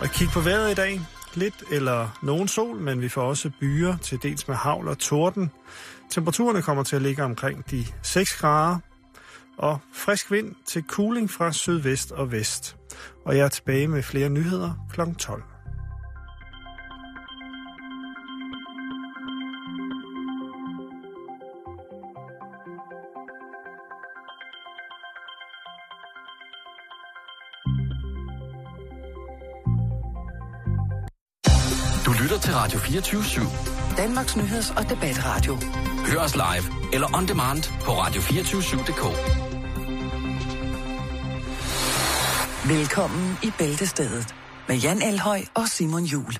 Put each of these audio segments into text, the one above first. Og kig på vejret i dag. Lidt eller nogen sol, men vi får også byer til dels med hagl og torden. Temperaturen kommer til at ligge omkring de 6 grader. Og frisk vind til kuling fra sydvest og vest. Og jeg er tilbage med flere nyheder kl. 12. Til Radio 24/7. Danmarks nyheds- og debatradio. Hør os live eller on demand på radio247.dk. Velkommen i Bæltestedet med Jan Elhøj og Simon Jul.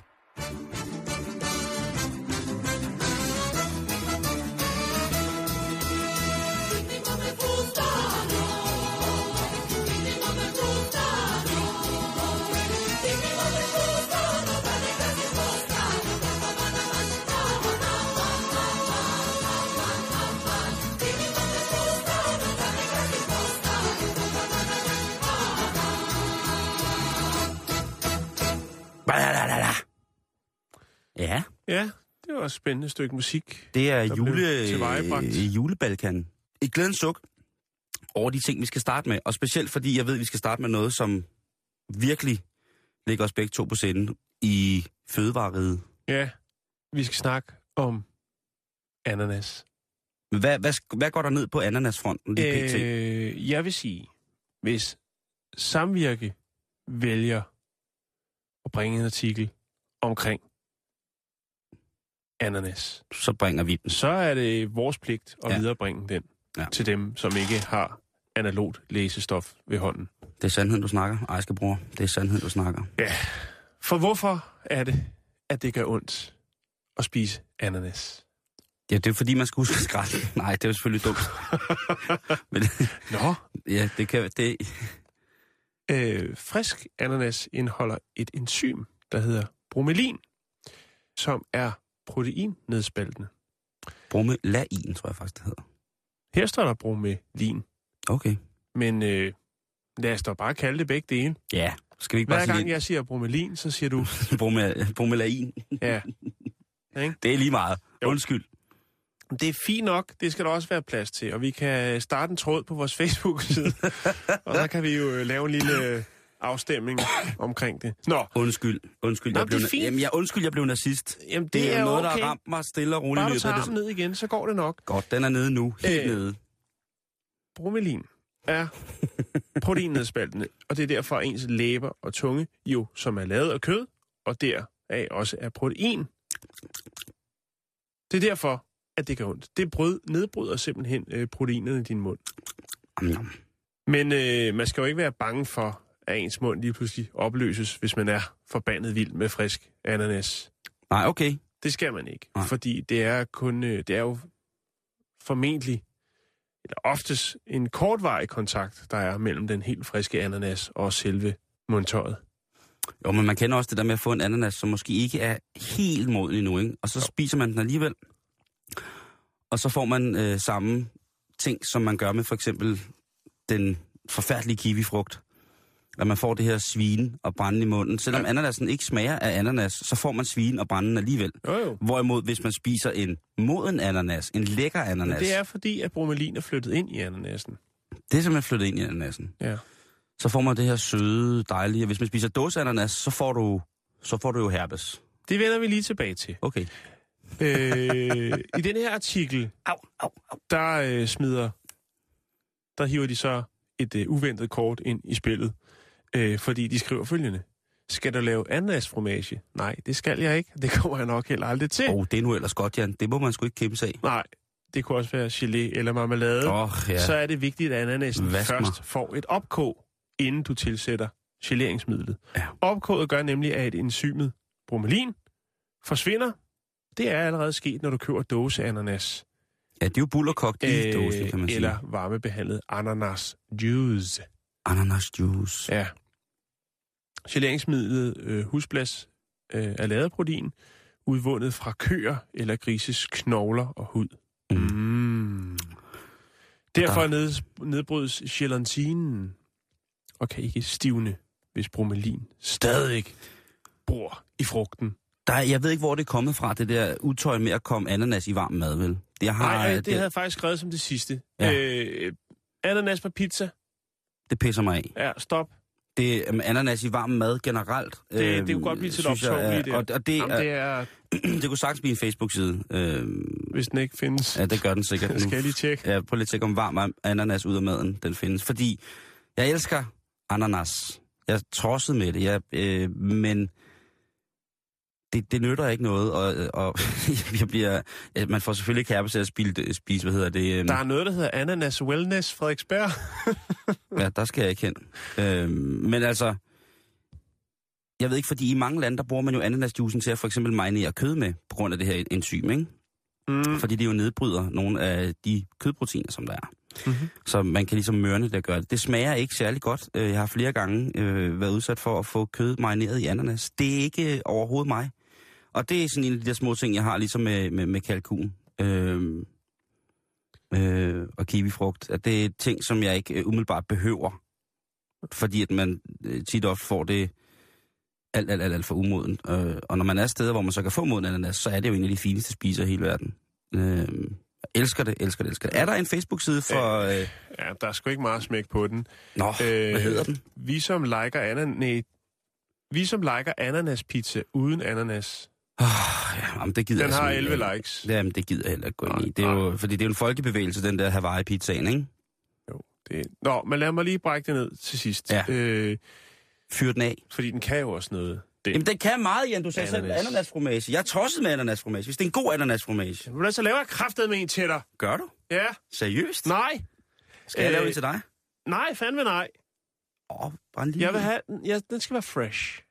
Spændende stykke musik. Det er julebalkan. Et glædens suk over de ting, vi skal starte med. Og specielt fordi jeg ved, at vi skal starte med noget, som virkelig ligger os begge to på sinde i fødevareriget. Ja, vi skal snakke om ananas. Hvad går der ned på ananasfronten? Jeg vil sige, hvis Samvirke vælger at bringe en artikel omkring ananas, så bringer vi den. Så er det vores pligt at viderebringe den til dem, som ikke har analogt læsestof ved hånden. Det er sandheden, du snakker, Ejskebror. Det er sandheden, du snakker. Ja, for hvorfor er det, at det gør ondt at spise ananas? Ja, det er fordi, man skal huske at skralde. Nej, det er jo selvfølgelig dumt. Men, nå? Ja, det kan det. Frisk ananas indeholder et enzym, der hedder bromelain, som er proteinnedspaltende. Bromelain, tror jeg faktisk, det hedder. Her står der bromelain. Okay. Men lad os da bare kalde det begge dele. Ja. Skal vi ikke bare hver gang jeg siger bromelain, så siger du bromelain. Ja. Det er lige meget. Undskyld. Det er fint nok. Det skal der også være plads til. Og vi kan starte en tråd på vores Facebook-side. Og der kan vi jo lave en lille afstemning omkring det. Nå. Undskyld. Nå, jeg blev nazist. Jamen, det er noget, okay, der ramte mig stille og roligt. Bare du tager den ned igen, så går det nok. Godt, den er nede nu. Helt nede. Bromelain er proteinnedspaltende, og det er derfor ens læber og tunge, jo, som er lavet af kød, og deraf også er protein. Det er derfor, at det gør ondt. Det nedbryder simpelthen proteinerne i din mund. Men man skal jo ikke være bange for, at ens mund lige pludselig opløses, hvis man er forbandet vild med frisk ananas. Nej, okay. Det skal man ikke, fordi det er jo formentlig, eller oftest, en kortvarig kontakt, der er mellem den helt friske ananas og selve mundtøjet. Jo, men man kender også det der med at få en ananas, som måske ikke er helt moden endnu, ikke? Og så spiser man den alligevel, og så får man samme ting, som man gør med for eksempel den forfærdelige kiwifrugt. Når man får det her svine og brænde i munden. Selvom ananasen ikke smager af ananas, så får man svine og brænde alligevel. Jo. Hvorimod, hvis man spiser en moden ananas, en lækker ananas. Men det er fordi, at bromelain er flyttet ind i ananasen. Det er simpelthen flyttet ind i ananasen. Ja. Så får man det her søde, dejlige. Hvis man spiser dåseananas, så får du jo herpes. Det vender vi lige tilbage til. Okay. I den her artikel, der hiver de så et uventet kort ind i spillet. Fordi de skriver følgende. Skal du lave ananasfromage? Nej, det skal jeg ikke. Det kommer jeg nok heller aldrig til. Det er nu ellers godt, Jan. Det må man sgu ikke kæmpe sig af. Nej, det kunne også være gelé eller marmelade. Så er det vigtigt, at ananasen først får et opkog, inden du tilsætter geleringsmidlet. Ja. Opkoget gør nemlig, at enzymet bromelain forsvinder. Det er allerede sket, når du køber dåse ananas. Ja, det er jo bullerkogt i dåse, kan man sige. Eller varmebehandlet ananasjuice. Ananasjuice. Ja. Geleringsmidlet husblas er lavet af protein, udvundet fra køer eller grises knogler og hud. Mm. Derfor nedbrydes gelatinen og kan ikke stivne, hvis bromelain stadig bor i frugten. Jeg ved ikke, hvor det er kommet fra, det der utøj med at komme ananas i varm mad, vel? Det havde jeg faktisk skrevet som det sidste. Ja. Ananas på pizza. Det pisser mig af. Ja, stop. Det ananas i varm mad generelt. Det kunne godt blive til et optog lige der. Og det, jamen, det kunne sagtens blive en Facebook-side. Hvis den ikke findes. Ja, det gør den sikkert. Den skal jeg lige tjekke. Ja, prøv lige at tjekke, om varm ananas ud af maden, den findes. Fordi jeg elsker ananas. Jeg er tosset med det, men... Det nytter ikke noget, og jeg bliver, man får selvfølgelig ikke herpes til at spise, hvad hedder det? Der er noget, der hedder Ananas Wellness Frederiksberg. Ja, der skal jeg ikke hen. Men altså, jeg ved ikke, fordi i mange lande, der bruger man jo ananasjuicen til at for eksempel marinere kød med, på grund af det her enzym, ikke? Mm. Fordi det jo nedbryder nogle af de kødproteiner, som der er. Mm-hmm. Så man kan ligesom mørne det og gøre det. Det smager ikke særlig godt. Jeg har flere gange været udsat for at få kød marineret i ananas. Det er ikke overhovedet mig. Og det er sådan en af de der små ting, jeg har ligesom med kalkun og kiwifrugt. At det er ting, som jeg ikke umiddelbart behøver. Fordi at man tit ofte får det alt for umoden. Og når man er steder, hvor man så kan få moden ananas, så er det jo en af de fineste spiser i hele verden. Elsker det. Er der en Facebook-side for... Ja, der er sgu ikke meget smæk på den. Nå, hvad hedder den? Vi som liker ananaspizza uden ananas. Jamen, det gider den har 11 ikke. Likes. Jamen, det gider jeg heller ikke gå ind i. Det er jo, fordi det er jo en folkebevægelse, den der Hawaii-pizzaen, ikke? Jo. Nå, men lad mig lige brække det ned til sidst. Ja. Fyr den af. Fordi den kan jo også noget. Jamen, den kan meget, Jan. Du sagde selv ananasfromage. Jeg er tosset med ananasfromage, hvis det er en god ananasfromage. Vil du så lave kraftet med en til dig? Gør du? Ja. Seriøst? Nej. Skal jeg lave en til dig? Nej, fandme nej. Jeg vil have den. Ja, den skal være fresh.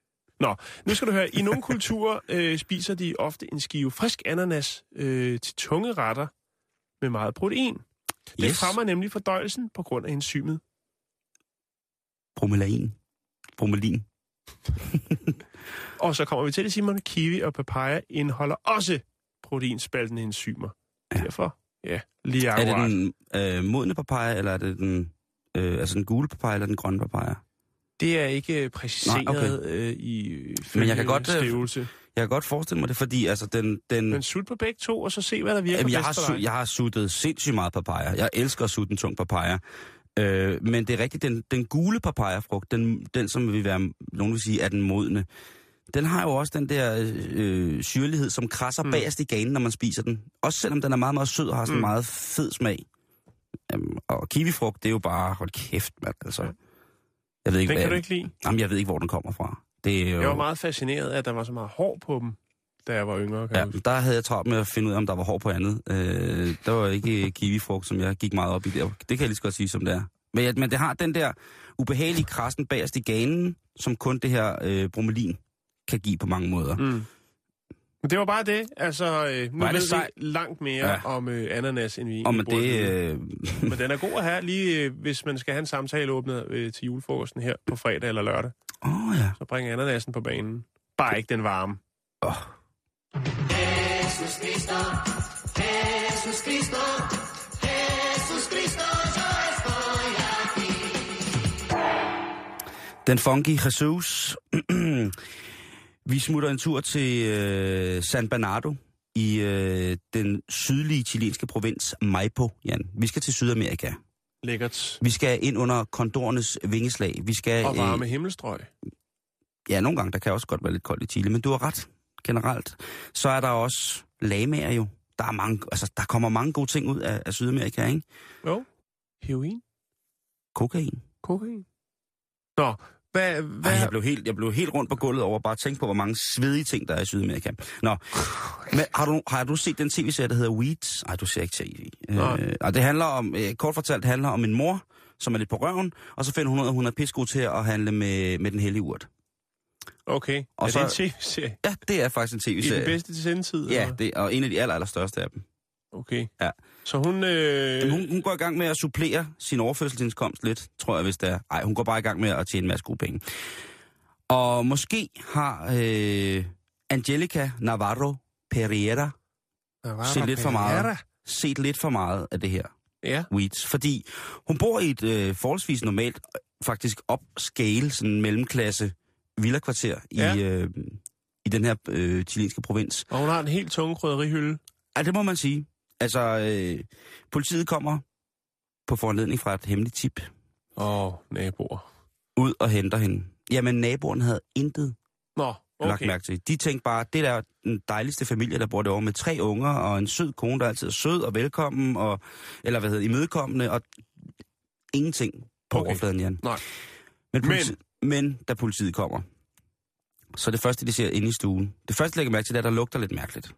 Nå, nu skal du høre. I nogle kulturer spiser de ofte en skive frisk ananas til tunge retter med meget protein. Det fremmer nemlig fordøjelsen på grund af enzymet. Bromelain. Og så kommer vi til det, Simon. Kiwi og papaya indeholder også proteinspaltende enzymer. Ja. Derfor, ja, lige akkurat. Er det den modne papaya, eller er det den, den gule papaya, eller den grønne papaya? Det er ikke præciseret. Nej, okay. I skrivelse. Jeg kan godt forestille mig det, fordi altså den... Men sut på begge to, og så se, hvad der virker. Jamen, jeg har suttet sindssygt meget papaya. Jeg elsker at sutte en tung papaya. Men det er rigtigt, den gule papayafrugt, den som vil være, nogen vil sige, er den modne, den har jo også den der syrlighed, som krasser bagerst i ganen, når man spiser den. Også selvom den er meget, meget sød og har sådan en meget fed smag. Og kiwifrugt, det er jo bare, hold kæft, mand, altså. Jeg ved ikke, den kan du ikke lide? Jamen, jeg ved ikke, hvor den kommer fra. Det er jo... Jeg var meget fascineret af, at der var så meget hår på dem, da jeg var yngre. Ja, der havde jeg travlt med at finde ud af, om der var hår på andet. Der var ikke kiwifrugt, som jeg gik meget op i der. Det kan jeg lige så godt sige, som det er. Men det har den der ubehagelige krassen bagerst i ganen, som kun det her bromelain kan give på mange måder. Mm. Men det var bare det. Altså, nu ved vi langt mere om ananas, end vi egentlig bruger. Men den er god at have, lige hvis man skal have en samtale åbnet til julefrokosten her på fredag eller lørdag. Ja. Så bring ananasen på banen. Bare ikke den varme. Jesus Cristo, Jesus Cristo, Jesus Cristo, jeg står i dig. Den funky Jesus. Vi smutter en tur til San Bernardo i den sydlige chilenske provins Maipo, Jan. Vi skal til Sydamerika. Lækkert. Vi skal ind under kondorernes vingeslag. Vi skal, og varme himmelstrøg. Ja, nogle gange, der kan også godt være lidt koldt i Chile, men du har ret. Generelt, så er der også lamaer jo. Der er mange, altså der kommer mange gode ting ud af Sydamerika, ikke? Jo. Heroin. Kokain. Nå, hvad? Ej, jeg blev helt rundt på gulvet over bare at tænke på, hvor mange svedige ting, der er i Sydamerika. Nå, men har du set den tv-serie, der hedder Weeds? Ej, du ser ikke tv. Og det handler om, kort fortalt, handler om en mor, som er lidt på røven, og så finder hun er pissegod til at handle med den hellige urt. Okay, og så, det er en tv-serie? Ja, det er faktisk en tv-serie. I den bedste til sendetid? Ja, det, og en af de allerstørste af dem. Okay. Ja. Så hun... Hun går i gang med at supplere sin overførselsindkomst lidt, tror jeg, hvis det er. Ej, hun går bare i gang med at tjene en masse gode penge. Og måske har Angelica Navarro Pereira set lidt for meget af det her. Ja. Weeds, fordi hun bor i et forholdsvis normalt, faktisk upscale, sådan mellemklasse villakvarter i den her chilenske provins. Og hun har en helt tung krydderihylde. Ja, det må man sige. Altså, politiet kommer på foranledning fra et hemmeligt tip. Naboer. Ud og henter hende. Jamen, naboen havde intet lagt mærke til. De tænkte bare, det der den dejligste familie, der bor derovre med 3 unger og en sød kone, der altid er sød og velkommen, og, eller hvad hedder imødekommende, og ingenting på overfladen, Jan. Nej. Men da politiet kommer, så det første, de ser inde i stuen, det første, de lægger mærke til, det er, der lugter lidt mærkeligt.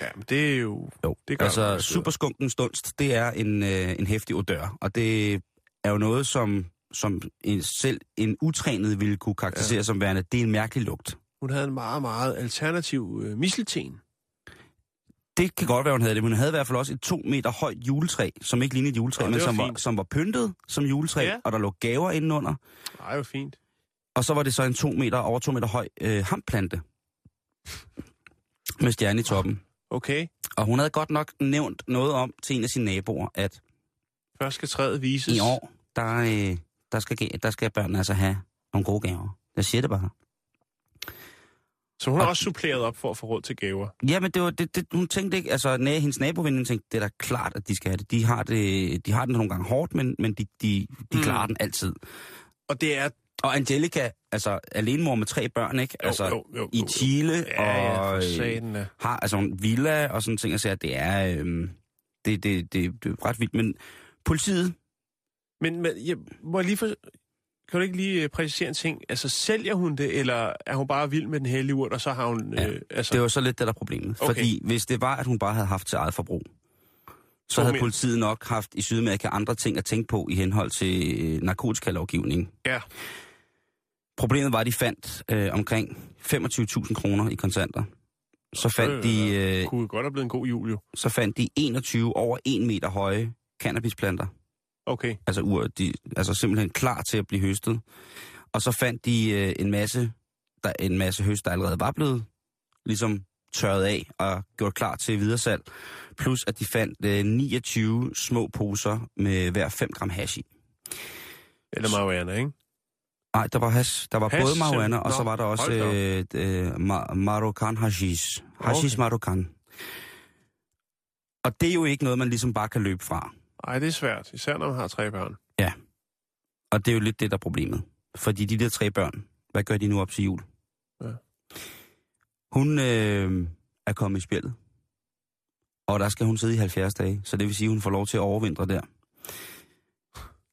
Ja, men det er jo det gør altså, det superskunkens dunst, det er en heftig odør, og det er jo noget, som selv en utrænet ville kunne karakterisere som værende, det er en mærkelig lugt. Hun havde en meget, meget alternativ mistelten. Det kan godt være, hun havde det. Hun havde i hvert fald også et 2 meter højt juletræ, som ikke lignede et juletræ, men som var pyntet som juletræ, og der lå gaver indenunder. Ej, hvor fint. Og så var det så en 2 meter, over 2 meter høj hamplante med stjerne i toppen. Okay. Og hun havde godt nok nævnt noget om til en af sine naboer, at først skal træet vises. I år, der skal børnene altså have nogle gode gaver. Jeg siger det bare. Så hun har også suppleret op for at få råd til gaver? Jamen, det var det hun tænkte ikke. Altså, hendes nabovinde tænkte, det er da klart, at de skal have det. De har den nogle gange hårdt, men de klarer den altid. Og det er... Og Angelica, altså alenemor med 3 børn, ikke? Altså jo. I Chile, og har altså en villa og sådan ting. Altså, det er det er ret vildt, men politiet... Men jeg må lige kan du ikke lige præcisere en ting? Altså, sælger hun det, eller er hun bare vild med den hellige urt, og så har hun... Det var så lidt det, der er problemet. Okay. Fordi hvis det var, at hun bare havde haft til eget forbrug, så havde politiet nok haft i Sydamerika andre ting at tænke på i henhold til narkotikalovgivning. Ja. Problemet var, at de fandt omkring 25.000 kroner i kontanter. Så fandt de... kunne godt have blevet en god jul, jo. Så fandt de 21 over 1 meter høje cannabisplanter. Okay. Altså, simpelthen klar til at blive høstet. Og så fandt de en masse høst, der allerede var blevet ligesom tørret af og gjort klar til videresalg. Plus at de fandt 29 små poser med hver 5 gram hash i. Eller marihuana, ikke? Nej, der var hash. Der var hash, både marihuana, og så var der også marokkan hashish. Hashish marokkan. Og det er jo ikke noget, man ligesom bare kan løbe fra. Ej, det er svært, især når man har 3 børn. Ja, og det er jo lidt det, der er problemet. Fordi de der 3 børn, hvad gør de nu op til jul? Ja. Hun er kommet i spjældet, og der skal hun sidde i 70 dage, så det vil sige, at hun får lov til at overvintre der.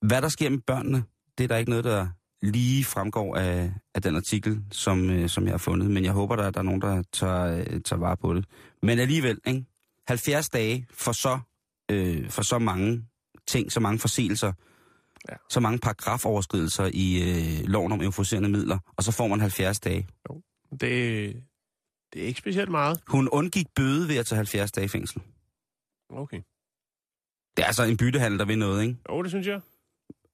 Hvad der sker med børnene, det er der ikke noget, der lige fremgår af den artikel, som jeg har fundet, men jeg håber, der er nogen, der tager vare på det. Men alligevel, ikke? 70 dage for så mange ting, så mange forseelser, så mange paragrafoverskridelser i loven om euforiserende midler, og så får man 70 dage. Jo, det er ikke specielt meget. Hun undgik bøde ved at tage 70 dage i fængsel. Okay. Det er altså en byttehandel, der ved noget, ikke? Jo, det synes jeg.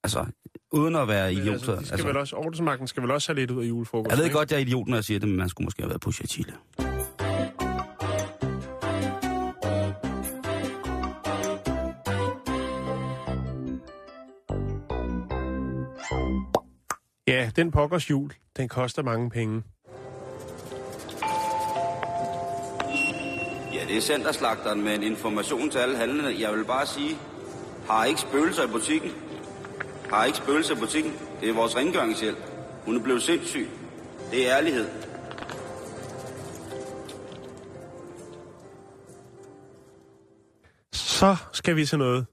Altså, uden at være idiot. Altså, ordensmagten skal vel også have lidt ud af julefrokosten. Jeg ved godt, jeg er idiot, når jeg siger det, men man skulle måske have været på Chile. Ja, den pokkers jul, den koster mange penge. Ja, det er Centerslagteren med en information til alle handlende. Jeg vil bare sige, har ikke spøgelser i butikken. Har ikke spøgelser i butikken. Det er vores rengøringshjælp. Hun er blevet sindssyg. Det er ærlighed. Så skal vi se noget,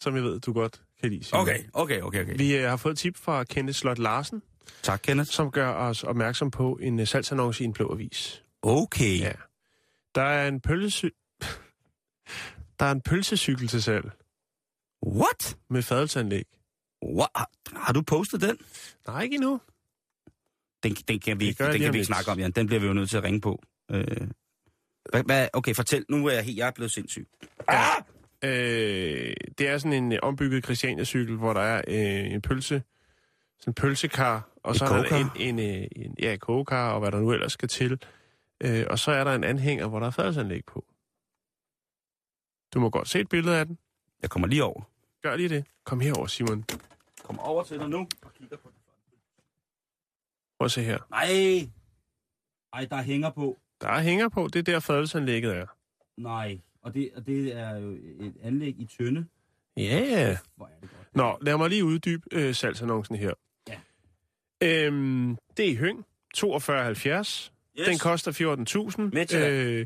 som jeg ved, du godt kan lide. Okay. Vi har fået tip fra Kenneth Slot Larsen. Tak, Kenneth. Som gør os opmærksom på en salgsannonce i en blå avis. Okay. Ja. Der er en pølsecykel til salg. What? Med fadelsanlæg. What? Har du postet den? Nej, ikke endnu. Den kan vi ikke snakke om, Jan. Den bliver vi jo nødt til at ringe på. Okay, fortæl. Nu er jeg blevet sindssyg. Ja. Ah! Det er sådan en ombygget Christiania-cykel, hvor der er en pølsekar, og så er der en kogekar, og hvad der nu ellers skal til. Og så er der en anhænger, hvor der er fadelsanlæg på. Du må godt se et billede af den. Jeg kommer lige over. Gør lige det. Kom herover, Simon. Kom over til dig nu og kigger på den. Prøv at se her. Nej. Ej, der hænger på. Der hænger på, det er der fadelsanlægget er. Nej, og det er jo et anlæg i Tønde. Ja. Yeah. Hvor er det godt. Nå, lad mig lige uddybe salgsannoncen her. Ja. Det er i Høng, 4270. Yes. Den koster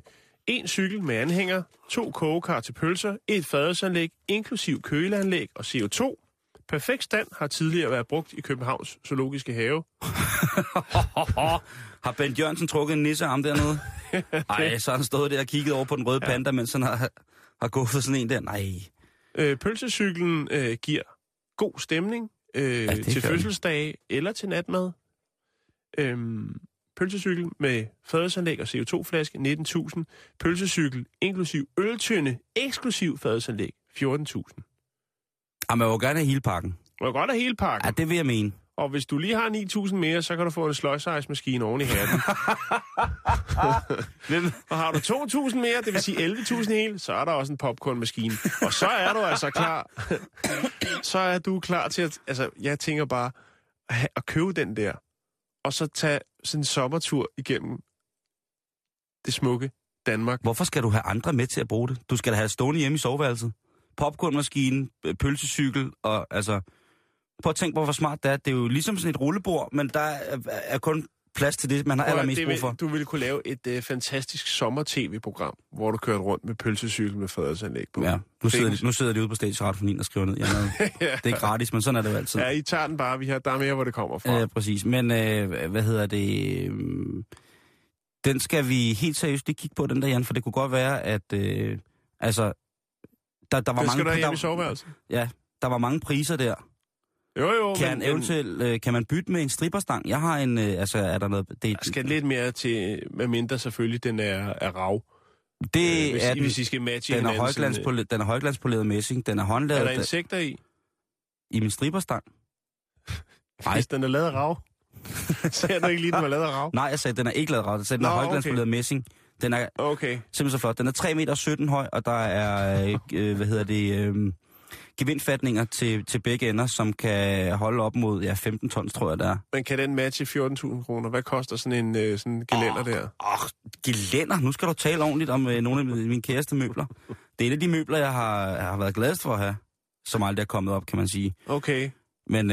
14.000. En cykel med anhænger, 2 kogekar til pølser, et fadelsanlæg, inklusiv køleanlæg og CO2. Perfekt stand har tidligere været brugt i Københavns Zoologiske Have. Har Bent Jørgensen trukket en nisse af ham dernede? Nej, så har han stået der og kigget over på den røde panda, mens han har guffet sådan en der. Nej. Pølsecyklen giver god stemning til fødselsdage eller til natmad. Pølsecykel med fadelsanlæg og CO2-flaske, 19.000. Pølsecykel inklusiv øltønde, eksklusiv fadelsanlæg, 14.000. Ah, man må gerne have hele pakken. Man må godt have hele pakken. Ja, det vil jeg mene. Og hvis du lige har 9.000 mere, så kan du få en sløjsejsmaskine oven i hatten. Og har du 2.000 mere, det vil sige 11.000 hele, så er der også en popcornmaskine. Og så er du altså klar. Så er du klar til at... Altså, jeg tænker bare at købe den der, og så tage sådan en sommertur igennem det smukke Danmark. Hvorfor skal du have andre med til at bruge det? Du skal da have stående hjemme i soveværelset. Popcornmaskinen, pølsecykel og altså... Prøv at tænke på, hvor smart det er. Det er jo ligesom sådan et rullebord, men der er kun plads til det, man har allermest brug for. Du ville kunne lave et fantastisk sommer-tv-program, hvor du kører rundt med pølsecykel med fadelsanlæg på. Ja, nu sidder de ude på Statsradiofonien og skriver ned. Ja. Det er gratis, men sådan er det jo altid. Ja, I tager den bare. Vi har der mere, hvor det kommer fra. Ja, præcis. Men hvad hedder det... Den skal vi helt seriøst lige kigge på, den der, Jan, for det kunne godt være, at... Der var mange, der var mange priser der. Jo. Kan men, eventuelt kan man bytte med en stripperstang? Jeg har en er der noget? Det skal lidt mere til, med mindre selvfølgelig den er rav. Det hvis, er den. Hvis I skal matche den er højglanspoleret messing. Den er håndlavet. Er der insekter i? I min stripperstang. Nej, den er lavet af rav. Sagde du ikke lige, den var lavet af rav? Nej, jeg sagde, den er ikke lavet af rav. Jeg sagde, den er højglanspoleret messing. Den er simpelthen så flot. Den er 3,17 meter høj, og der er, gevindfatninger til begge ender, som kan holde op mod 15 tons, tror jeg, der er. Men kan den matche 14.000 kroner? Hvad koster sådan en gelænder der? Gelænder? Nu skal du tale ordentligt om nogle af mine kæreste møbler. Det er et af de møbler, jeg har været gladest for at have, som aldrig er kommet op, kan man sige. Okay. Men...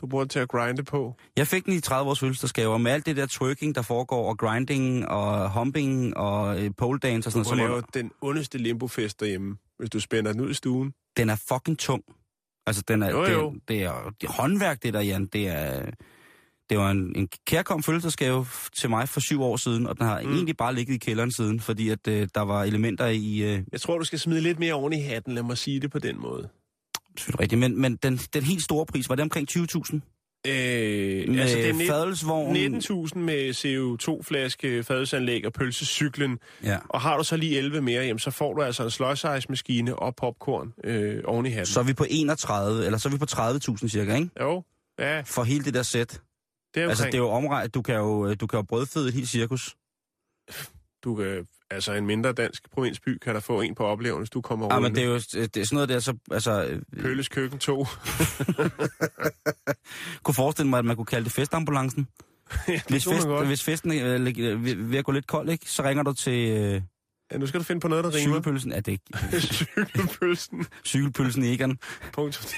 Du bruger den til at grinde på. Jeg fik den i 30 års fødselsdagsgave, med alt det der twerking, der foregår, og grinding, og humping, og pole dance og sådan noget. Du laver den ondeste limbofest derhjemme, hvis du spænder den ud i stuen. Den er fucking tung. Altså, den er, jo. Det er håndværk, det der, Jan. Det var en kærkom fødselsdagsgave til mig for 7 år siden, og den har egentlig bare ligget i kælderen siden, fordi at der var elementer i... Jeg tror, du skal smide lidt mere oven i hatten, lad mig sige det på den måde. Selvfølgelig rigtigt, men den helt store pris, var det omkring 20.000? Det fadelsvognen... 19.000 med CO2-flaske, fadelsanlæg og pølsecyklen. Ja. Og har du så lige 11 mere, jamen, så får du altså en sløjsejsmaskine og popcorn oven i hatten. Så er vi på 31, eller så er vi på 30.000 cirka, ikke? Jo, ja. For hele det der sæt. Altså, det er jo omregnet, du kan jo brødføde et helt cirkus. Du kan... Altså, en mindre dansk provinsby kan der få en på oplevelsen, hvis du kommer rundt. Ja, men det er jo sådan noget der, så... Altså, Pøles køkken 2. Kunne forestille mig, at man kunne kalde det festambulansen. Ja, hvis festen ved at gå lidt kold, ikke? Så ringer du til... Ja, nu skal du finde på noget, der ringer. Cykelpølsen er det ikke. Cykelpølsen. Cykelpølsen Egan. Punktum.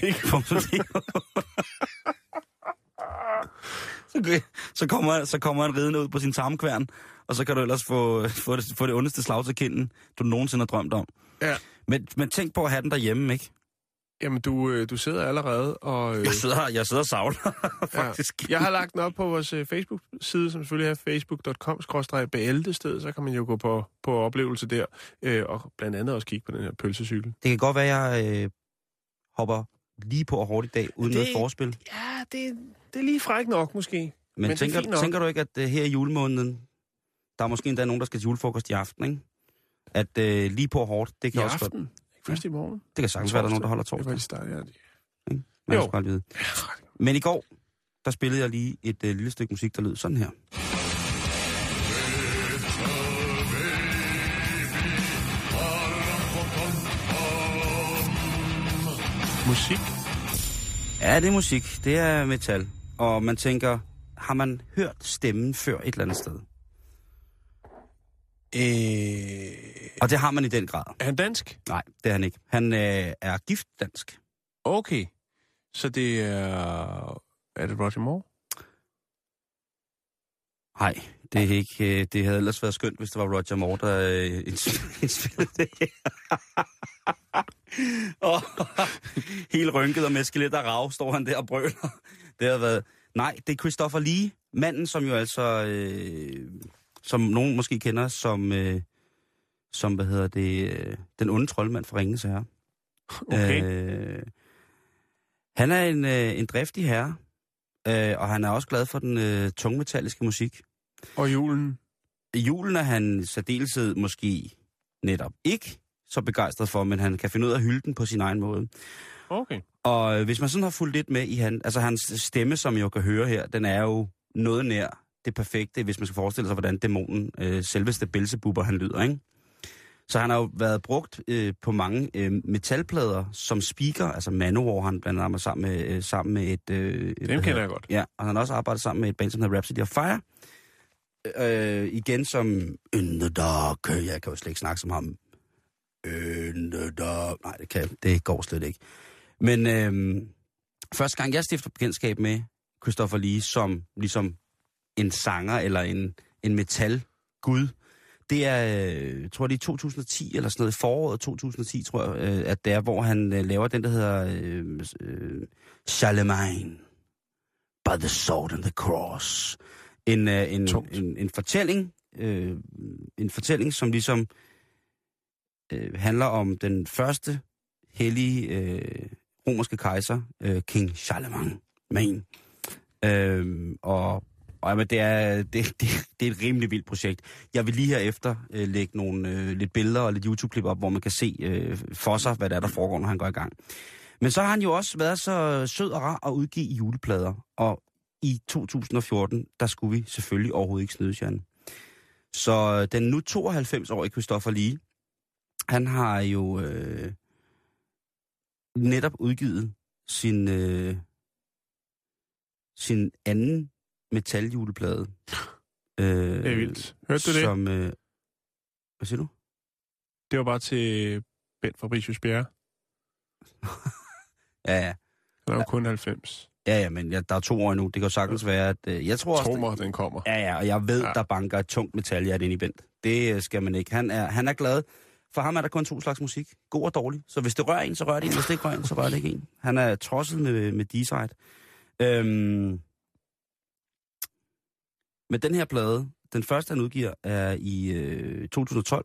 Så kommer han ridende ud på sin tarmkværn, og så kan du ellers få det ondeste slag til kinden, du nogensinde har drømt om. Ja. Men tænk på at have den derhjemme, ikke? Jamen, du sidder allerede og... Jeg sidder og savler, faktisk. Jeg har lagt den op på vores Facebook-side, som selvfølgelig er facebook.com/Bæltestedet, så kan man jo gå på oplevelse der, og blandt andet også kigge på den her pølsecykel. Det kan godt være, at jeg hopper lige på og hårdt i dag, uden noget forspil. Ja, det er lige fræk nok, måske. Men tænker du ikke, at her i julemåneden, der er måske endda nogen, der skal til julefrokost i aften, ikke? At lige på hårdt, det kan I også... I aften? Ikke først i morgen? Det kan sagtens være, der er nogen, der holder torsdag. Det var det start, ja. Men i går, der spillede jeg lige et lille stykke musik, der lød sådan her. Musik? Ja, det er musik. Det er metal. Og man tænker, har man hørt stemmen før et eller andet sted? Og det har man i den grad. Er han dansk? Nej, det er han ikke. Han er gift dansk. Okay. Så det er... Er det Roger Moore? Nej, det er ikke... Det havde ellers været skønt, hvis det var Roger Moore, der indspillede det og helt rynket og med skelet og rav, står han der og brøler. Det har været... Nej, det er Christopher Lee, manden, som jo altså... som nogen måske kender som, hvad hedder det, den onde troldmand fra Ringenes Herre. Okay. Han er en driftig herre, og han er også glad for den tungmetalliske musik. Og julen? Julen er han særdeleshed måske netop ikke så begejstret for, men han kan finde ud af at hylde den på sin egen måde. Okay. Og hvis man sådan har fulgt lidt med i hans stemme, som jeg kan høre her, den er jo noget nær det perfekte, hvis man skal forestille sig, hvordan dæmonen, selveste Belzebubber, han lyder, ikke? Så han har jo været brugt på mange metalplader som speaker, altså Manowar, han blandt andet sammen med et... Dem kender jeg godt. Ja, og han har også arbejdet sammen med et band, som hedder Rhapsody of Fire. Igen som... In the dark... Jeg kan jo slet ikke snakke som ham. In the dark... Nej, det går slet ikke. Men første gang, jeg stifter bekendtskab med Christopher Lee, som ligesom en sanger eller en metalgud. Det er, jeg tror det er 2010 eller sådan noget, foråret 2010, tror jeg, at det er, hvor han laver den, der hedder Charlemagne, by the sword and the cross. En fortælling, som ligesom handler om den første hellige romerske kejser, King Charlemagne. Men det er et rimelig vildt projekt. Jeg vil lige herefter lægge nogle lidt billeder og lidt YouTube-klip op, hvor man kan se for sig, hvad der foregår, når han går i gang. Men så har han jo også været så sød og rar at udgive juleplader. Og i 2014, der skulle vi selvfølgelig overhovedet ikke snydes, Jan. Så den nu 92-årige Christopher Lee, han har jo netop udgivet sin anden metaljuleplade. Det er vildt. Hørte du det? Hvad siger du? Det var bare til Bent Fabricius-Bjerre. Ja. Han er jo kun 90. Ja, men der er 2 år endnu. Det kan sagtens være, at... jeg tror også... den kommer. Ja, og jeg ved, der banker et tungt metalhjert ind i Bent. Det skal man ikke. Han er glad. For ham er der kun 2 slags musik. God og dårlig. Så hvis det rører en, så rører det en. Hvis det ikke rører en, så rører det ikke en. Han er trodset med D-side. Men den her plade, den første han udgiver, er i 2012,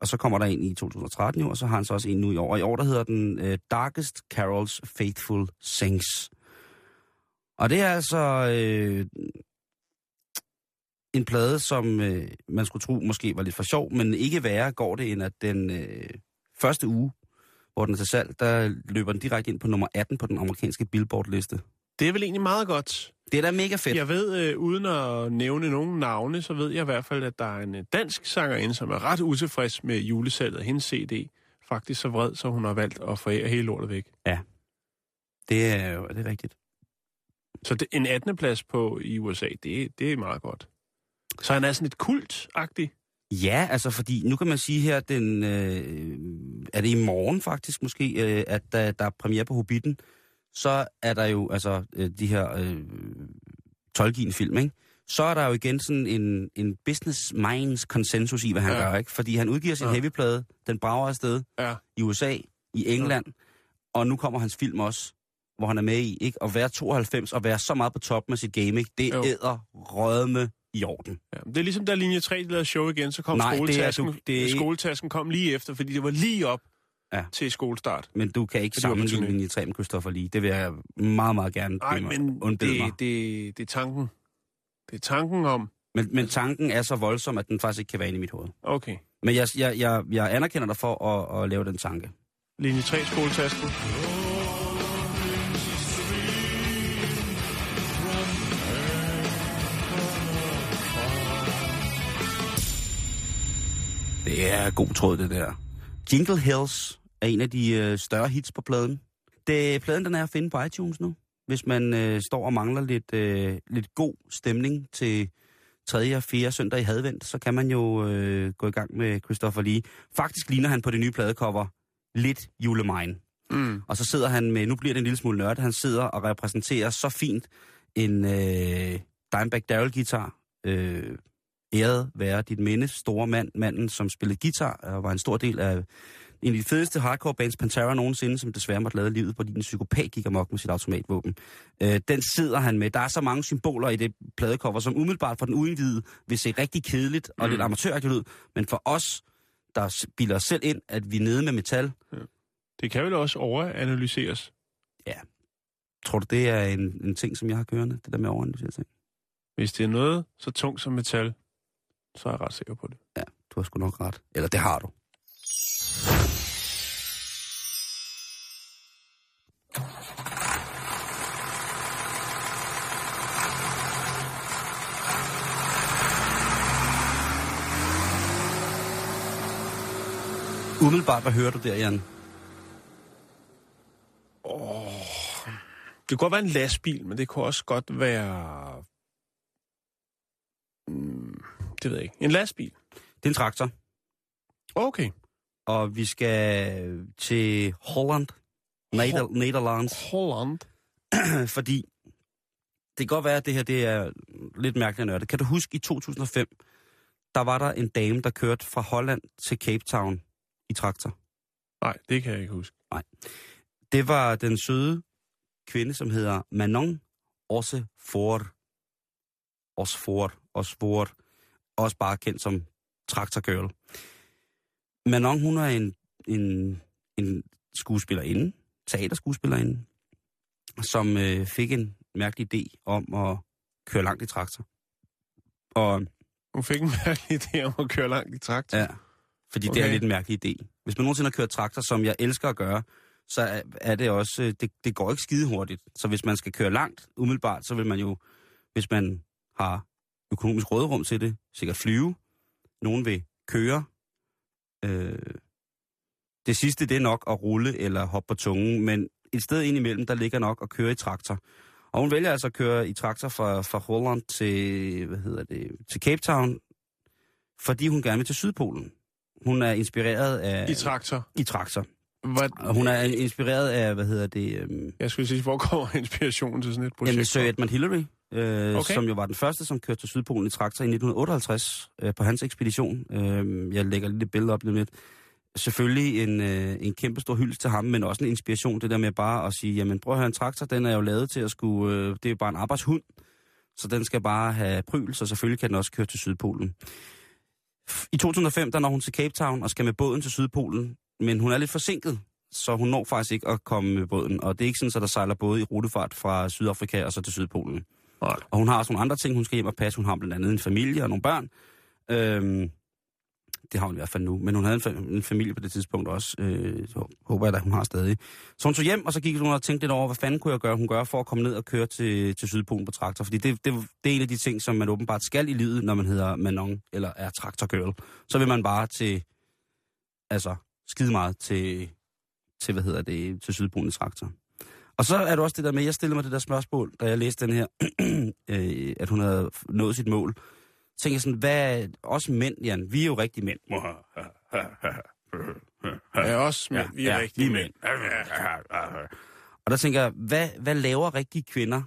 og så kommer der en i 2013 jo, og så har han så også en nu i år. Og i år, der hedder den Darkest Carols Faithful Sings. Og det er altså en plade, som man skulle tro måske var lidt for sjov, men ikke værre går det, end at den første uge, hvor den er til salg, der løber den direkte ind på nummer 18 på den amerikanske Billboard-liste. Det er vel egentlig meget godt. Det er da mega fedt. Jeg ved, uden at nævne nogen navne, så ved jeg i hvert fald, at der er en dansk sangerinde, som er ret utilfreds med julesalget af hendes CD. Faktisk så vred, så hun har valgt at forære hele lortet væk. Ja, det er rigtigt. Så det, en 18. plads på i USA, det er meget godt. Så han er sådan lidt kultagtig. Ja, altså fordi, nu kan man sige her, er det i morgen faktisk måske, at der er premiere på Hobbiten. Så er der jo, altså, de her Tolkien-film, ikke? Så er der jo igen sådan en business minds konsensus i, hvad han gør, ikke? Fordi han udgiver sin heavyplade, den brager afsted i USA, i England, og nu kommer hans film også, hvor han er med i, ikke? At være 92 og være så meget på top med sit game, ikke? Det æder rødme i orden. Ja, det er ligesom, da linje 3 lavede show igen, så kom skoletasken kom lige efter, fordi det var lige op. Ja. Til skolestart. Men du kan ikke sammenligne linje 3 med Christopher Lee. Det vil jeg meget, meget gerne undbede mig. Det er tanken. Det er tanken om... Men tanken er så voldsom, at den faktisk ikke kan være inde i mit hoved. Okay. Men jeg anerkender dig for at lave den tanke. Linje 3 skoletasken. Det er god tråd, det der. Jingle Hells er en af de større hits på pladen. Pladen den er at finde på iTunes nu. hvis man står og mangler lidt god stemning til 3. og 4. søndag i advent, så kan man jo gå i gang med Christopher Lee. Faktisk ligner han på det nye pladecover lidt Julemine. Mm. Og så sidder han med, nu bliver det en lille smule nørd, han sidder og repræsenterer så fint en Dimebag Darrell-guitar. Æret være dit minde, store mand, manden som spillede guitar, og var en stor del af en af de fedeste hardcore bands, Pantera, nogensinde, som desværre måtte lade livet, fordi den psykopat gik amok med sit automatvåben. Den sidder han med. Der er så mange symboler i det pladecover, som umiddelbart for den udenvide vil se rigtig kedeligt og lidt amatøragtigt ud, men for os, der bilder os selv ind, at vi er nede med metal. Ja. Det kan vel også overanalyseres? Ja. Tror du, det er en ting, som jeg har kørende, det der med overanalyseres ting? Hvis det er noget så tungt som metal, så er jeg ret sikker på det. Ja, du har sgu nok ret. Eller det har du. Umiddelbart, hvad hører du der, Jan? Det kunne godt være en lastbil, men det kunne også godt være... Det ved jeg ikke. En lastbil? Det er en traktor. Okay. Og vi skal til Holland. Nederlands. Holland? Fordi det kan godt være, at det her det er lidt mærkeligt nørdet. Kan du huske i 2005, der var der en dame, der kørte fra Holland til Cape Town i traktor? Nej, det kan jeg ikke huske. Nej. Det var den søde kvinde, som hedder Manon Ossevoort. Ossevoort. Også bare kendt som traktorgirl. Manon, hun er en skuespillerinde, teaterskuespillerinde, som fik en mærkelig idé om at køre langt i traktor. Og hun fik en mærkelig idé om at køre langt i traktor? Ja, fordi okay. Det er lidt en mærkelig idé. Hvis man nogensinde har kørt traktor, som jeg elsker at gøre, så er det også... Det går ikke skide hurtigt. Så hvis man skal køre langt umiddelbart, så vil man jo, hvis man har økonomisk råderum til det, sikkert flyve. Nogen vil køre. Det sidste, det er nok at rulle eller hoppe på tungen, men et sted indimellem, der ligger nok at køre i traktor. Og hun vælger altså at køre i traktor fra Holland til, til Cape Town, fordi hun gerne vil til Sydpolen. Hun er inspireret af... I traktor. Hvad? Hun er inspireret af, Jeg skulle sige, hvor kommer inspirationen til sådan et projekt? Jamen, Sir Edmund Hillary. Okay. Som jo var den første, som kørte til Sydpolen i traktor i 1958 på hans ekspedition. Jeg lægger lidt billede op lidt. Selvfølgelig en kæmpe stor hyldest til ham, men også en inspiration, det der med bare at sige, jamen prøv at høre, en traktor, den er jo lavet til at skulle, det er jo bare en arbejdshund, så den skal bare have pryl, så selvfølgelig kan den også køre til Sydpolen. I 2005, der når hun til Cape Town og skal med båden til Sydpolen, men hun er lidt forsinket, så hun når faktisk ikke at komme med båden, og det er ikke sådan, at der sejler både i rutefart fra Sydafrika og så til Sydpolen. Og hun har også nogle andre ting, hun skal hjem og passe. Hun har blandt andet en familie og nogle børn. Det har hun i hvert fald nu. Men hun havde en familie på det tidspunkt også. Så håber jeg da, hun har stadig. Så hun tog hjem, og så gik hun og tænkte lidt over, hvad fanden kunne jeg gøre, hun gør for at komme ned og køre til Sydpolen på traktor. Fordi det er en af de ting, som man åbenbart skal i livet, når man hedder Manon eller er traktorgirl. Så vil man bare til... Altså, skide meget til til Sydpolen i traktor. Og så er det også det der med, jeg stillede mig det der spørgsmål, da jeg læste den her, at hun havde nået sit mål. Så tænkte jeg sådan, hvad, også mænd, Jan, vi er jo rigtige mænd. Ja, også mænd, vi er rigtige mænd. Og der tænker jeg, hvad laver rigtige kvinder,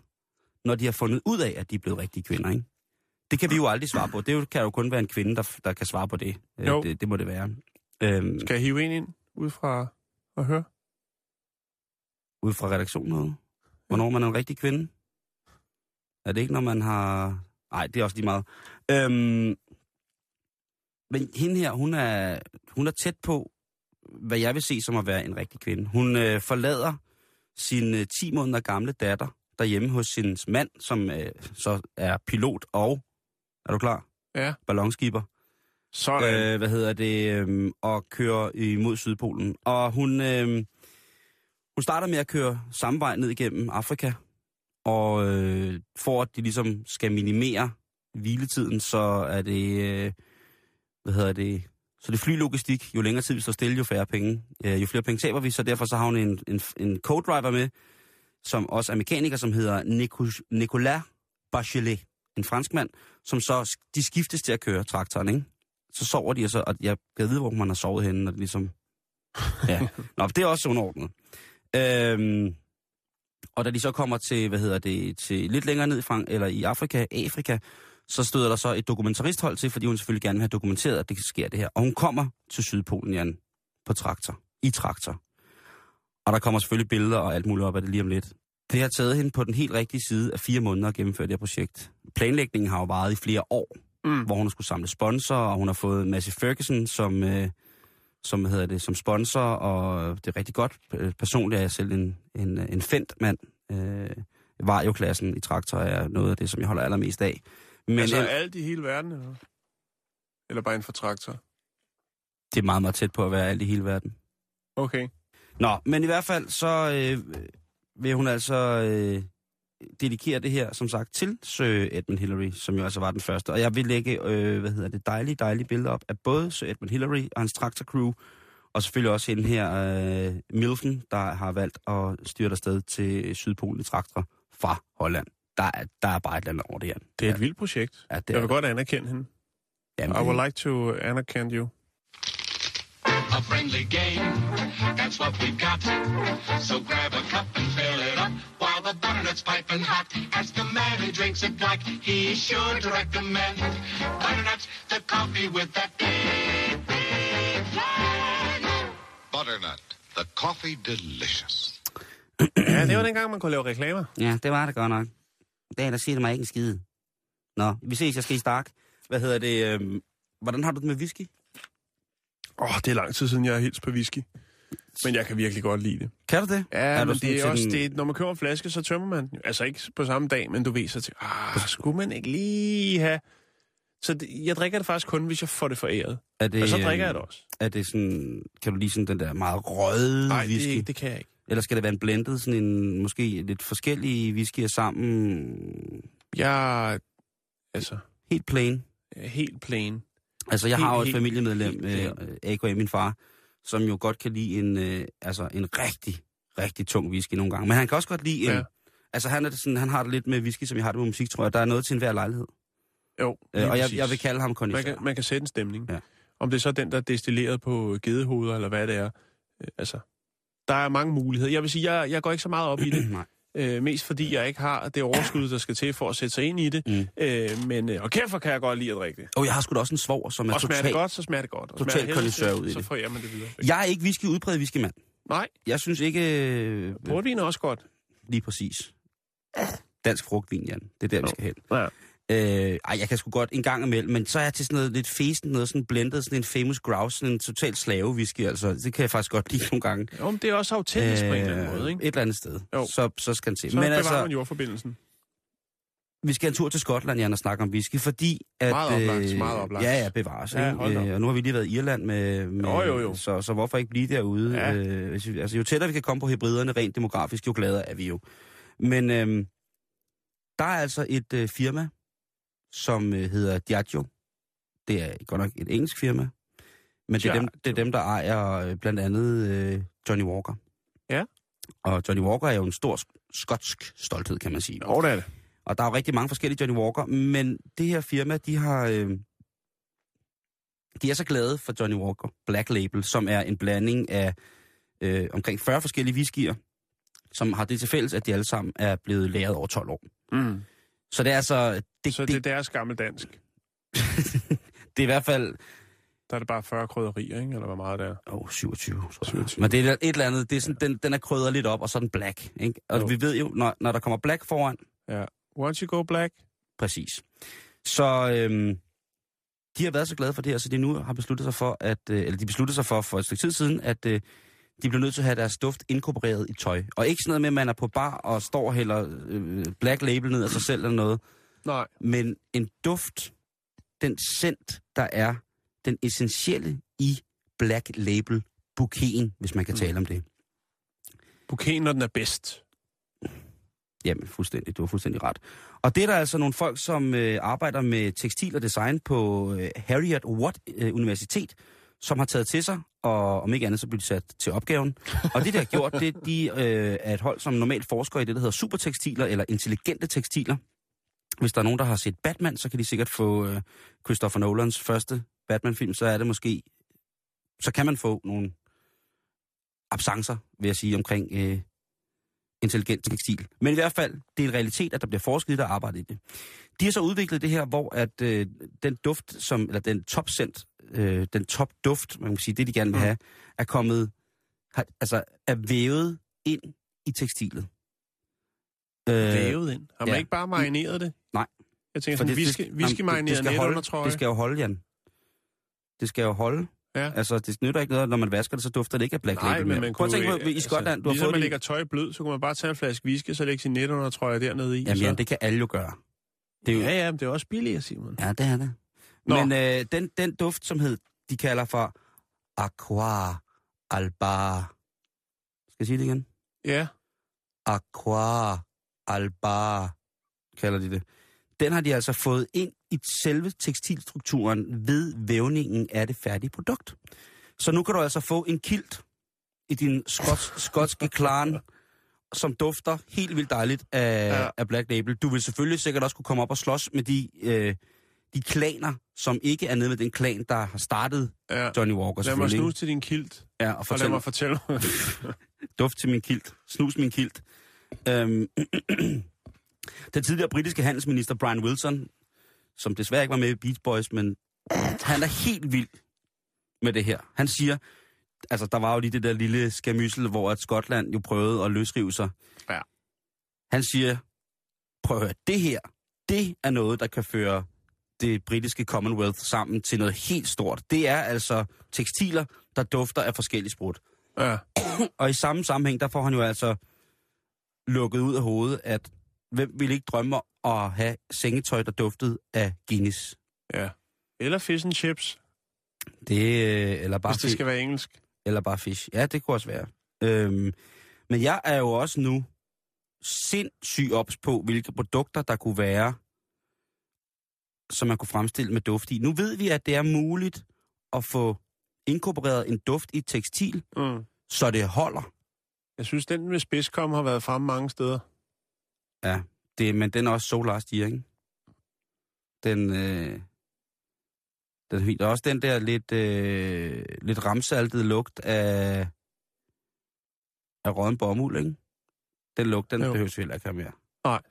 når de har fundet ud af, at de er blevet rigtige kvinder, ikke? Det kan vi jo aldrig svare på. Det kan jo kun være en kvinde, der kan svare på det. Det må det være. Skal jeg hive en ind, ud fra at høre? Ud fra redaktionen. Hvornår man er en rigtig kvinde? Er det ikke, når man har... Nej, det er også lige meget. Men hende her, hun er tæt på, hvad jeg vil se som at være en rigtig kvinde. Hun forlader sin 10 måneder gamle datter derhjemme hos sin mand, som så er pilot og... Er du klar? Ja. Ballonskipper. Sådan. Og kører imod Sydpolen. Og hun... Hun starter med at køre samme vej ned igennem Afrika, og for at de ligesom skal minimere hviletiden, så er det, så det flylogistik. Jo længere tid vi står stille, jo færre penge. Jo flere penge taber vi, så derfor så har hun en co-driver med, som også er mekaniker, som hedder Nicolas Bachelet, en franskmand, som så, de skiftes til at køre traktoren, ikke? Så sover de, og jeg kan vide, hvor man har sovet henne, og det ligesom... Ja. Nå, det er også underordnet. Og da de så kommer til, til lidt længere ned i Afrika, så støder der så et dokumentaristhold til, fordi hun selvfølgelig gerne vil have dokumenteret, at det sker det her. Og hun kommer til Sydpolen, Jan, i traktor. Og der kommer selvfølgelig billeder og alt muligt op af det lige om lidt. Det har taget hende på den helt rigtige side af 4 måneder at gennemføre det her projekt. Planlægningen har jo varet i flere år, hvor hun skulle samle sponsorer, og hun har fået Massey Ferguson som sponsor, og det er rigtig godt. Personligt er jeg selv en fændt mand. Varioklassen i traktor er noget af det, som jeg holder allermest af. Men altså alt i hele verden, eller? Eller bare inden for traktor? Det er meget, meget tæt på at være alt i hele verden. Okay. Nå, men i hvert fald så vil hun altså dedikere det her, som sagt, til Sir Edmund Hillary, som jo altså var den første. Og jeg vil lægge, dejlige billeder op af både Sir Edmund Hillary og hans traktorcrew, og selvfølgelig også hende her, Milton, der har valgt at styre afsted til Sydpolen i traktor fra Holland. Der er bare et eller andet over det her. Det er et vildt projekt. Ja, jeg vil godt anerkende hende. Jamen, I would like to anerkend you. A friendly game, that's what we've got. So grab a cup and fill it up while the butternut's piping hot. Ask the man who drinks it black, he's sure to recommend butternuts, the coffee with that big, big flag. Butternut, the coffee delicious. Ja, det var dengang, man kunne lave reklamer. Ja, det var det godt nok. Der siger det mig ikke en skide. Nå, vi ses, jeg skal i Stark. Hvordan har du det med whisky? Det er lang tid siden, jeg har hilst på whisky. Men jeg kan virkelig godt lide det. Kan du det? Ja, men det er også det, når man køber en flaske, så tømmer man den. Altså ikke på samme dag, men du ved så til, skulle man ikke lige have... Så det, jeg drikker det faktisk kun, hvis jeg får det foræret. Men så drikker jeg det også. Er det sådan, kan du lide sådan den der meget røde whisky? Nej, det kan jeg ikke. Eller skal det være en blended, sådan en måske lidt forskellige whiskyer sammen? Ja, altså... Helt plain? Helt plain. Altså, jeg har jo et familiemedlem, A.K.A. min far, som jo godt kan lide en rigtig, rigtig tung whisky nogle gange. Men han kan også godt lide en... Ja. Altså, han har det lidt med whisky, som jeg har det med musik, tror jeg. Der er noget til enhver lejlighed. Jo, og jeg vil kalde ham konditor. Man kan sætte en stemning. Ja. Om det er så den, der er destilleret på gedehoveder, eller hvad det er. Der er mange muligheder. Jeg vil sige, jeg går ikke så meget op i det. Nej. Mest fordi jeg ikke har det overskud, der skal til for at sætte sig ind i det. Men kæft, kan jeg godt lide at drikke det. Jeg har sgu da også en svoger, som er totalt... Og smager det godt, så smager det godt. Og totalt kondensør ud i det. Så får jeg det videre. Jeg er ikke udpræget whiskymand. Nej. Jeg synes ikke... Portvin er også godt. Lige præcis. Dansk frugtvin, Jan. Det er der, vi skal hen. Ja. Jeg kan sgu godt en gang imellem, men så er jeg til sådan noget lidt fesen, noget sådan blendet, sådan en famous grouse, sådan en total slavewhisky, altså. Det kan jeg faktisk godt lide nogle gange. Jo, men det er også autentisk på en eller anden måde, ikke? Et eller andet sted. Så skal han til. Så men bevarer man jordforbindelsen. Vi skal en tur til Skotland, Jan, og snakke om whisky, fordi at... Meget oplagt. Ja, bevares. Ja, og nu har vi lige været i Irland med jo. Så hvorfor ikke blive derude? Ja. Jo tættere vi kan komme på hybriderne rent demografisk, jo gladere er vi jo. Men der er altså et firma, som hedder Diageo. Det er godt nok et engelsk firma. Men det er dem der ejer blandt andet Johnny Walker. Ja. Og Johnny Walker er jo en stor skotsk stolthed, kan man sige. Jo, det er det. Og der er jo rigtig mange forskellige Johnny Walker, men det her firma, de er så glade for Johnny Walker Black Label, som er en blanding af omkring 40 forskellige whiskyer, som har det til fælles, at de alle sammen er blevet lagret over 12 år. Mm. Så det er altså... Det er deres gammeldansk. Det er i hvert fald... Der er det bare 40 krydderier, ikke? Eller hvor meget det er? 27. Men det er et eller andet... Det er sådan, den er krydret lidt op, og så den black, ikke? Og vi ved jo, når der kommer black foran... Ja. Once you go black. Præcis. Så de har været så glade for det her, så de nu har besluttet sig for, at... de besluttede sig for et stykke tid siden, at... de bliver nødt til at have deres duft inkorporeret i tøj. Og ikke sådan noget med, at man er på bar og står og hælder Black Label ned af sig selv eller noget. Nej. Men en duft, den scent, der er den essentielle i Black Label bouqueten, hvis man kan tale om det. Bouqueten, når den er bedst. Jamen, fuldstændig. Du har fuldstændig ret. Og det er der altså nogle folk, som arbejder med tekstil og design på Heriot-Watt Universitet, som har taget til sig, og om ikke andet, så bliver de sat til opgaven. Og det, der har gjort, det er et hold, som normalt forsker i det, der hedder supertekstiler eller intelligente tekstiler. Hvis der er nogen, der har set Batman, så kan de sikkert få Christopher Nolans første Batman-film, så er det måske... Så kan man få nogle absencer, vil jeg sige, omkring intelligent tekstil. Men i hvert fald, det er en realitet, at der bliver forsket i det og arbejdet i det. De har så udviklet det her, hvor at den duft, som, eller den topscent, den topduft, man kan sige, det de gerne vil have, er kommet, altså er vævet ind i tekstilet. Vævet ind? Har man ikke bare marineret det? Nej. Jeg tænker sådan, whisky-marineret net under trøje. Det skal jo holde, Jan. Det skal jo holde. Ja. Altså, det nytter ikke noget, når man vasker det, så dufter det ikke af Black Label. Nej, men man kunne tænke på, i Skotland, du har ligesom fået man lægger tøj blød, så kunne man bare tage en flaske whisky, så lægge sin netundertrøje dernede i. Jamen, det kan alle jo gøre. Det er jo... Ja, men det er også billigere, Simon. Ja, det er det. Nå. Men den duft, som de kalder for aqua alba. Skal jeg sige det igen? Ja. Aqua alba, kalder de det. Den har de altså fået ind i selve tekstilstrukturen ved vævningen af det færdige produkt. Så nu kan du altså få en kilt i din skotske klaren, som dufter helt vildt dejligt af Black Label. Du vil selvfølgelig sikkert også kunne komme op og slås med de klaner, som ikke er nede med den klan, der har startet Johnny Walker. Lad mig snuse til din kilt, ja, og lad mig fortælle. Duft til min kilt. Snus min kilt. Den tidligere britiske handelsminister Brian Wilson, som desværre ikke var med i Beach Boys, men han er helt vild med det her. Han siger, altså der var jo lige det der lille skamyssel, hvor at Skotland jo prøvede at løsrive sig. Ja. Han siger, prøv at høre, det her, det er noget, der kan føre det britiske Commonwealth sammen til noget helt stort. Det er altså tekstiler, der dufter af forskellige sprut. Ja. Og i samme sammenhæng, der får han jo altså lukket ud af hovedet, at hvem ville ikke drømme at have sengetøj, der duftede af Guinness? Ja. Eller fish and chips. Det, eller bare hvis det skal være engelsk. Eller bare fish. Ja, det kunne også være. Men jeg er jo også nu sindssygt ops på, hvilke produkter der kunne være, som man kunne fremstille med duft i. Nu ved vi, at det er muligt at få inkorporeret en duft i tekstil, så det holder. Jeg synes, den med spidskom har været fremme mange steder. Ja, men den er også solarstiger, ikke? Den er også den der lidt ramsaltede lugt af rådden bomuld, ikke? Den lugt, den behøves heller ikke have mere. Nej,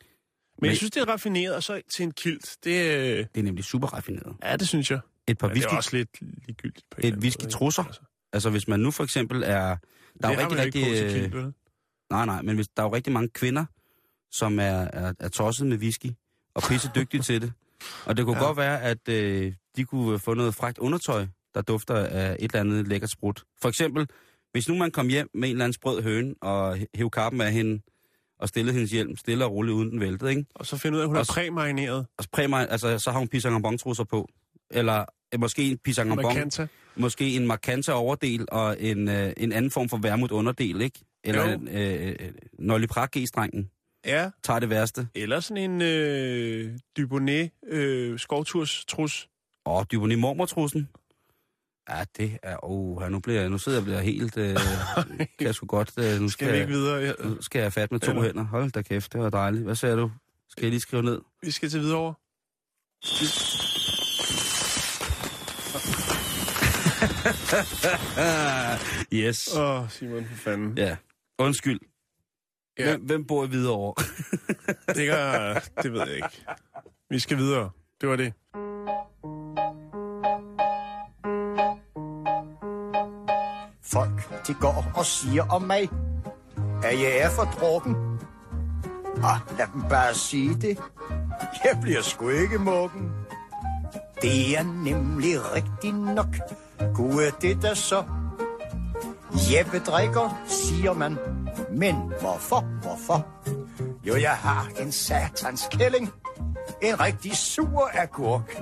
men jeg synes, det er raffineret, og så til en kilt. Det er nemlig super raffineret. Ja, det synes jeg. Et par whisky, det er også lidt ligegyldigt. Et whisky-trusser. Altså, hvis man nu for eksempel er... Der er jo rigtig kilt, nej, men hvis der er jo rigtig mange kvinder, som er tosset med whisky og pisse dygtig til det. Og det kunne godt være, at de kunne få noget frækt undertøj, der dufter af et eller andet lækkert sprut. For eksempel, hvis nu man kom hjem med en eller anden sprød høne og hævde kappen af hende og stillede hendes hjelm stille og roligt uden den væltede, ikke? Og så finder ud af, at hun er præmarineret. Altså, så har hun pissangrambongtrusser på. Eller måske en pissangrambong. Måske en markanta overdel og en anden form for vermut underdel, ikke? Eller Noliprak G-strengen. Ja. Tager det værste. Eller sådan en Dubonnet skovturstrus. Dubonnet mormortrussen. Ja, det er... nu sidder jeg helt... kan jeg sgu godt... nu skal vi ikke videre? Ja. Nu skal jeg fat med to hænder. Hold da kæft, det var dejligt. Hvad siger du? Skal jeg lige skrive ned? Vi skal til Hvidovre. Yes. Simon, for fanden. Ja. Undskyld. Ja. Hvem bor i Hvidovre? Det ved jeg ikke. Vi skal videre. Det var det. Folk, de går og siger om mig, at jeg er for drukken. Lad dem bare sige det. Jeg bliver sgu ikke mukken. Det er nemlig rigtigt nok. Gud, er det da så? Jeppe drikker, siger man. Men hvorfor? Jo, jeg har en satans kælling. En rigtig sur agurk.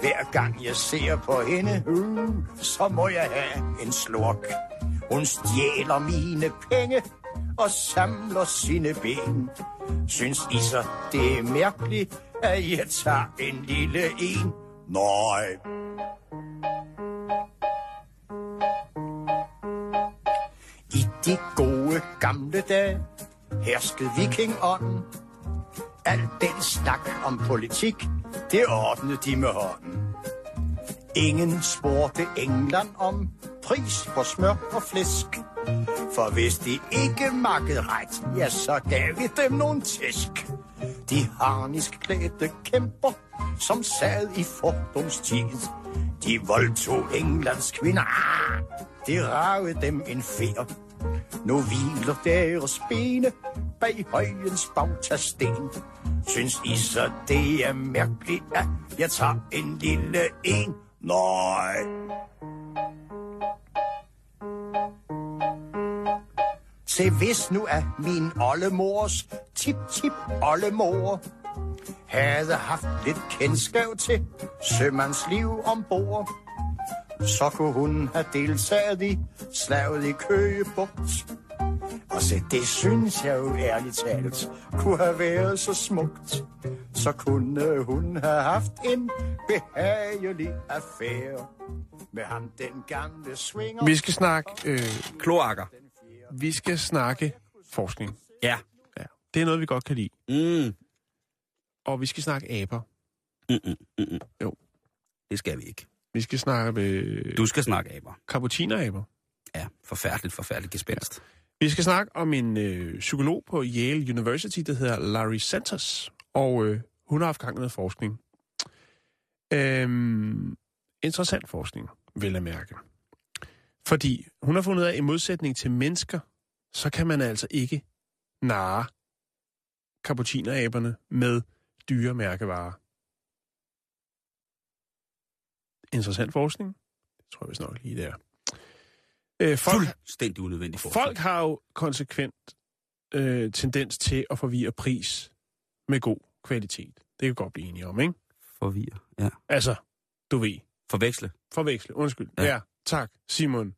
Hver gang jeg ser på hende, så må jeg have en slurk. Hun stjæler mine penge og samler sine ben. Synes I så, det er mærkeligt, at jeg tager en lille en? Nej. de gode gamle dage herskede vikingånden. Al den snak om politik, det ordnede de med hånden. Ingen spurgte England om pris på smør og flæsk. For hvis de ikke makkede ret, ja, så gav vi dem nogle tæsk. De harnisk klædte kæmper, som sad i fordums tid. De voldtog Englands kvinder. Det ragede dem en fjer. Nu hviler deres bene bag højens bautasten. Synes I så det er mærkeligt, at jeg tager en lille en? Nej. Se hvis nu at min oldemors tip-tip-oldemor havde haft lidt kendskab til sømands liv ombord, så kunne hun have deltaget i slaget i Køge Bugt. Og se, det synes jeg jo ærligt talt kunne have været så smukt. Så kunne hun have haft en behagelig affære med ham den gamle swinger. Vi skal snakke kloakker. Vi skal snakke forskning. Ja. Ja. Det er noget, vi godt kan lide. Mm. Og vi skal snakke aber. Jo. Det skal vi ikke. Vi skal snakke med... Du skal snakke aber. Kapuciner-aber. Ja, forfærdeligt gespenst. Ja. Vi skal snakke om en psykolog på Yale University, der hedder Larry Santos. Og hun har haft gang i noget forskning. Interessant forskning, vil jeg mærke. Fordi hun har fundet ud af, at i modsætning til mennesker, så kan man altså ikke narre kapucineraberne med dyre mærkevarer. Interessant forskning. Det tror jeg vist nok lige der. Fuldstændig unødvendig forskning. Folk har jo konsekvent tendens til at forvirre pris med god kvalitet. Det kan vi godt blive enige om, ikke? Forvirre, ja. Altså, du ved. Forveksle, undskyld. Ja. Ja. Tak, Simon.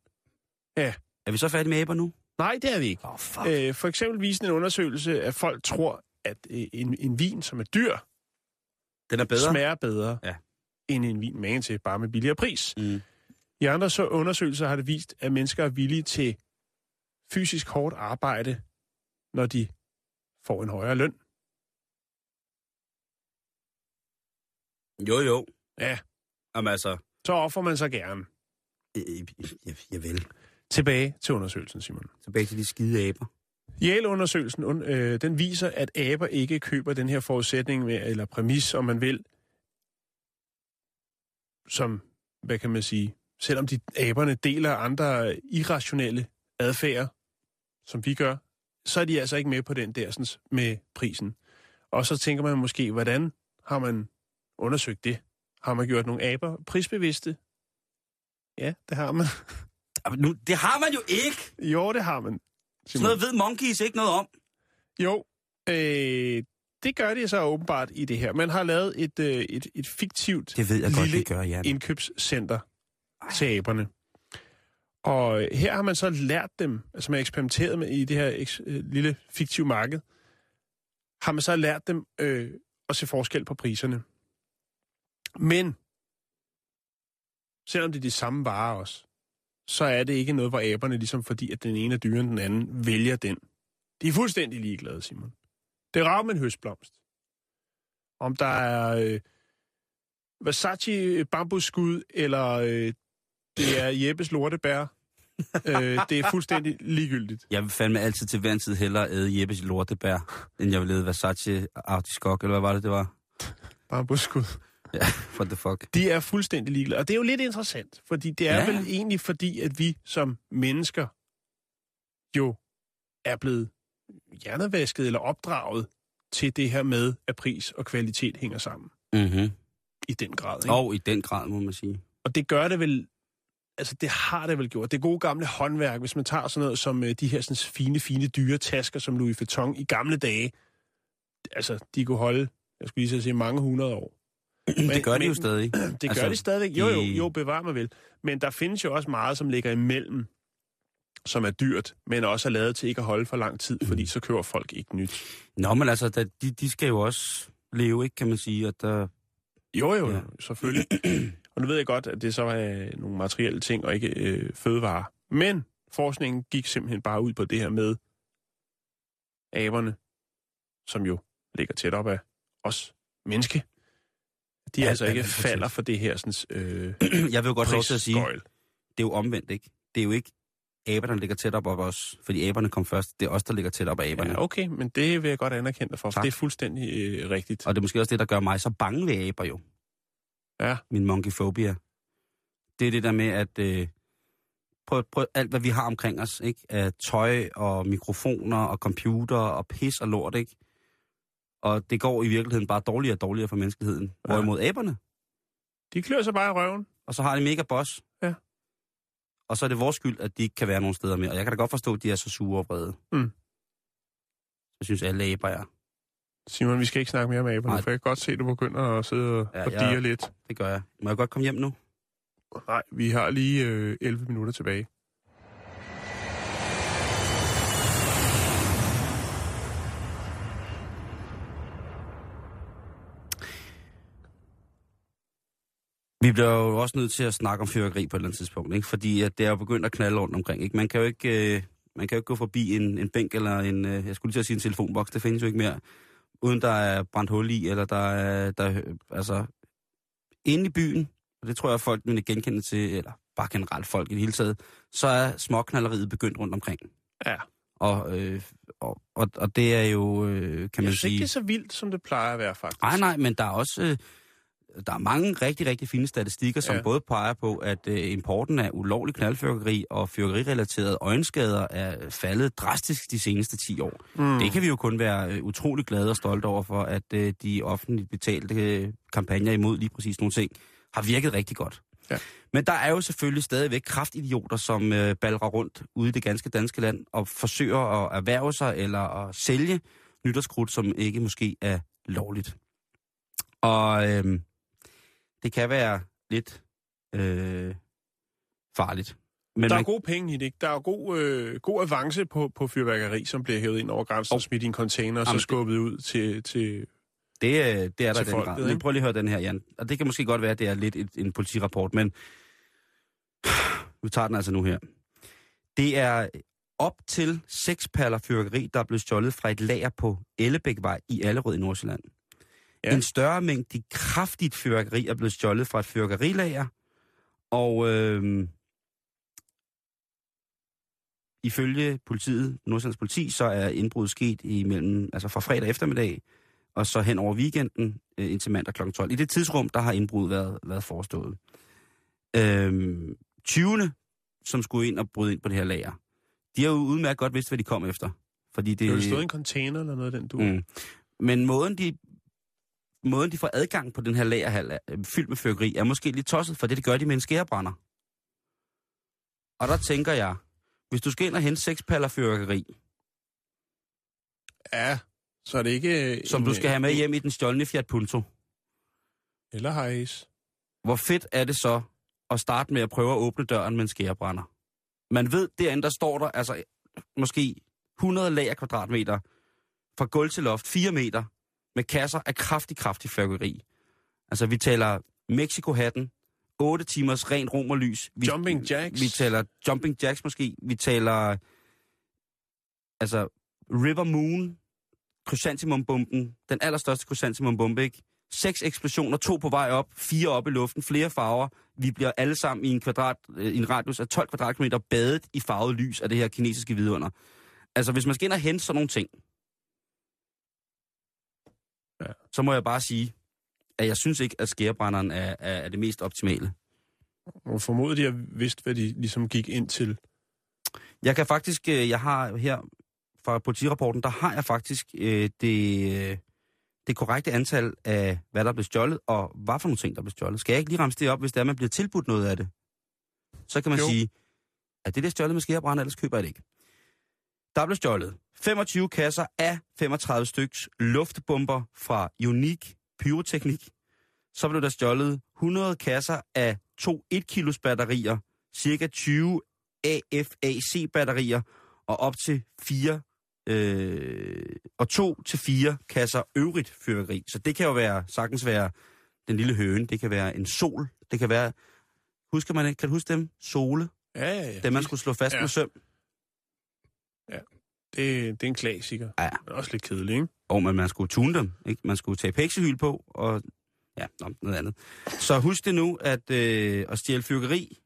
Ja. Er vi så færdige med æber nu? Nej, det er vi ikke. For eksempel viser en undersøgelse, at folk tror, at en vin, som er dyr, den er bedre. Smager bedre, ja, end en vin magen til, bare med billigere pris. Mm. I andre så undersøgelser har det vist, at mennesker er villige til fysisk hårdt arbejde, når de får en højere løn. Jo. Ja. Jamen altså... Så offer man sig gerne. Jeg vil. Tilbage til undersøgelsen, Simon. Tilbage til de skide aber. Yale-undersøgelsen, den viser, at aber ikke køber den her forudsætning med, eller præmis, om man vil, som, hvad kan man sige, selvom de aberne deler andre irrationelle adfærd, som vi gør, så er de altså ikke med på den dersens med prisen. Og så tænker man måske, hvordan har man undersøgt det? Har man gjort nogle aber prisbevidste? Ja, det har man. Nu, det har man jo ikke! Jo, det har man. Sådan noget ved monkeys ikke noget om. Jo, det gør de så åbenbart i det her. Man har lavet et fiktivt lille indkøbscenter til aberne. Og her har man så lært dem, altså man har eksperimenteret med i det her lille fiktive marked, har man så lært dem at se forskel på priserne. Men... selvom det er de samme varer også, så er det ikke noget, hvor aberne, ligesom fordi at den ene er dyrere end den anden, vælger den. De er fuldstændig ligeglade, Simon. Det rager med en høstblomst. Om der er Versace bambusskud, eller det er Jeppes lortebær, det er fuldstændig ligegyldigt. Jeg vil fandme altid til hver en tid hellere æde Jeppes lortebær, end jeg vil æde Versace artiskok, eller hvad var det, det var? Bambusskud. Ja, what the fuck. De er fuldstændig ligeglade. Og det er jo lidt interessant, fordi det er vel egentlig fordi, at vi som mennesker jo er blevet hjernevasket eller opdraget til det her med, at pris og kvalitet hænger sammen. Mm-hmm. I den grad, ikke? Og i den grad, må man sige. Og det gør det vel, altså det har det vel gjort. Det gode gamle håndværk, hvis man tager sådan noget som de her sådan, fine dyre tasker, som Louis Vuitton i gamle dage, altså de kunne holde, jeg skulle lige så sige, mange hundrede år. Det gør det jo stadig. Det gør det stadig. Jo, bevar mig vel. Men der findes jo også meget, som ligger imellem, som er dyrt, men også er lavet til ikke at holde for lang tid, fordi så køber folk ikke nyt. Nå, men altså, de skal jo også leve, ikke, kan man sige? At der... Jo, ja. Selvfølgelig. Og nu ved jeg godt, at det så er nogle materielle ting og ikke fødevarer. Men forskningen gik simpelthen bare ud på det her med aberne, som jo ligger tæt op af os menneske. De altså ikke falder for det her sådan, jeg vil jo godt lov til at sige, det er jo omvendt, ikke? Det er jo ikke aberne, der ligger tæt op af os, fordi aberne kom først. Det er os, der ligger tæt op af aberne. Ja, okay, men det vil jeg godt anerkende dig for, for det er fuldstændig rigtigt. Og det er måske også det, der gør mig så bange ved aber jo. Ja. Min monkeyphobia. Det er det der med, at prøv alt, hvad vi har omkring os, ikke? Af tøj og mikrofoner og computer og pis og lort, ikke? Og det går i virkeligheden bare dårligere og dårligere for menneskeheden. Ja. Hvorimod aberne? De klør sig bare i røven. Og så har de mega boss. Ja. Og så er det vores skyld, at de ikke kan være nogen steder mere. Og jeg kan da godt forstå, at de er så sure og vrede. Mm. Jeg synes, alle aber er. Simon, vi skal ikke snakke mere om aberne, for jeg kan godt se, at du begynder at sidde og dire lidt. Det gør jeg. Må jeg godt komme hjem nu? Nej, vi har lige 11 minutter tilbage. Vi bliver jo også nødt til at snakke om fyrværkeri på et eller andet tidspunkt, ikke? Fordi at det er jo begyndt at knalde rundt omkring, ikke? Man kan jo ikke gå forbi en bænk eller en, jeg skulle lige til at sige en telefonboks, det findes jo ikke mere, uden der er brændt hul i, eller der er altså, inde i byen, og det tror jeg, folk vil genkende til, eller bare generelt folk i det hele taget, så er småknalleriet begyndt rundt omkring. Ja. Og det er jo, kan man sige... Jeg synes ikke, det er så vildt, som det plejer at være, faktisk. Nej, men der er også... Der er mange rigtig, rigtig fine statistikker, som både peger på, at importen af ulovlig knaldfyrværkeri og fyrværkerirelaterede øjenskader er faldet drastisk de seneste 10 år. Mm. Det kan vi jo kun være utrolig glade og stolte over for, at de offentligt betalte kampagner imod lige præcis nogle ting har virket rigtig godt. Ja. Men der er jo selvfølgelig stadigvæk kraftidioter, som balrer rundt ude i det ganske danske land og forsøger at erhverve sig eller at sælge nytårskrudt, som ikke måske er lovligt. Og... Det kan være lidt farligt. Men der er gode penge i det, ikke? Der er god avance på fyrværkeri, som bliver hævet ind over grænsen og smidt i en container og så skubbet ud til det er der den grad. Men prøv lige at høre den her, Jan. Og det kan måske godt være, at det er lidt en politirapport, men nu tager den altså nu her. Det er op til 6 paller fyrværkeri, der er blevet stjålet fra et lager på Ellebækvej i Allerød i Nordsjælland. Ja. En større mængde kraftigt fyrværkeri er blevet stjålet fra et fyrværkerilager, og ifølge politiet, Nordsjællands politi, så er indbruddet sket fra fredag eftermiddag og så hen over weekenden indtil mandag kl. 12. I det tidsrum, der har indbruddet været forestået. Tyvene, som skulle ind og bryde ind på det her lager, de har jo udmærket godt vidst, hvad de kom efter. Fordi det jo stået i en container eller noget af den duer. Mm. Men måden de får adgang på den her lagerhal fyldt med fyrværkeri, er måske lidt tosset, for det gør de med en skærebrænder. Og der tænker jeg, hvis du skal ind og hente 6 paller fyrværkeri... Ja, så er det ikke... Som du skal have med hjem i den stjålne Fiat Punto. Eller hejs. Hvor fedt er det så at starte med at prøve at åbne døren med en skærebrænder? Man ved, derinde der står der altså måske 100 lagerkvadratmeter fra gulv til loft, 4 meter... med kasser af kraftig fyrværkeri. Altså, vi taler Mexico-hatten, 8 timers rent rom og lys. Jumping jacks. Vi taler jumping jacks måske. Vi taler, altså, River Moon, krysantemumbomben, den allerstørste krysantemumbombe, ikke? 6 eksplosioner, 2 på vej op, 4 op i luften, flere farver. Vi bliver alle sammen i en radius af 12 kvadratkilometer badet i farvet lys af det her kinesiske vidunder. Altså, hvis man skal ind og hente sådan nogle ting, så må jeg bare sige, at jeg synes ikke, at skærebrænderen er det mest optimale. Og formodet de har vidst, hvad de ligesom gik ind til. Jeg har her fra politirapporten, der har jeg faktisk det korrekte antal af, hvad der blev stjålet, og hvad for nogle ting, der blev stjålet. Skal jeg ikke lige ramse det op, hvis det er, man bliver tilbudt noget af det? Så kan man sige, at det der stjålet med skærebrænder, ellers køber jeg det ikke. Der blev stjålet 25 kasser af 35 styks luftbomber fra Unique Pyroteknik. Så blev der stjålet 100 kasser af 2 1-kilos batterier, cirka 20 AFAC-batterier og op til 2 til 4 kasser øvrigt fyrværkeri. Så det kan jo sagtens være den lille høne, det kan være en sol, det kan være... Husker man ikke? Kan du huske dem? Sole? Ja, ja, ja. Den man skulle slå fast med søm. Ja, det er en klassiker. Ja. Det er også lidt kedelig, ikke? Og man skulle tune dem, ikke? Man skulle tage peksehyl på, og ja, noget andet. Så husk det nu, at stjæle fyrkeri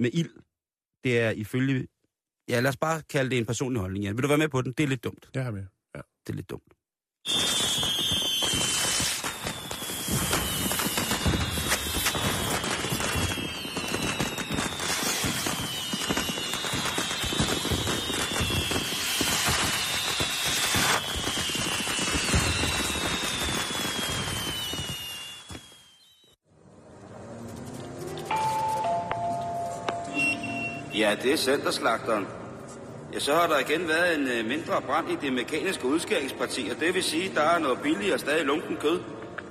med ild, det er ifølge... Ja, lad os bare kalde det en personlig holdning, Jan. Vil du være med på den? Det er lidt dumt. Jeg er med, ja. Det er lidt dumt. Ja, det er centerslagteren. Ja, så har der igen været en mindre brand i det mekaniske udskæringsparti, og det vil sige, at der er noget billigere stadig lunken kød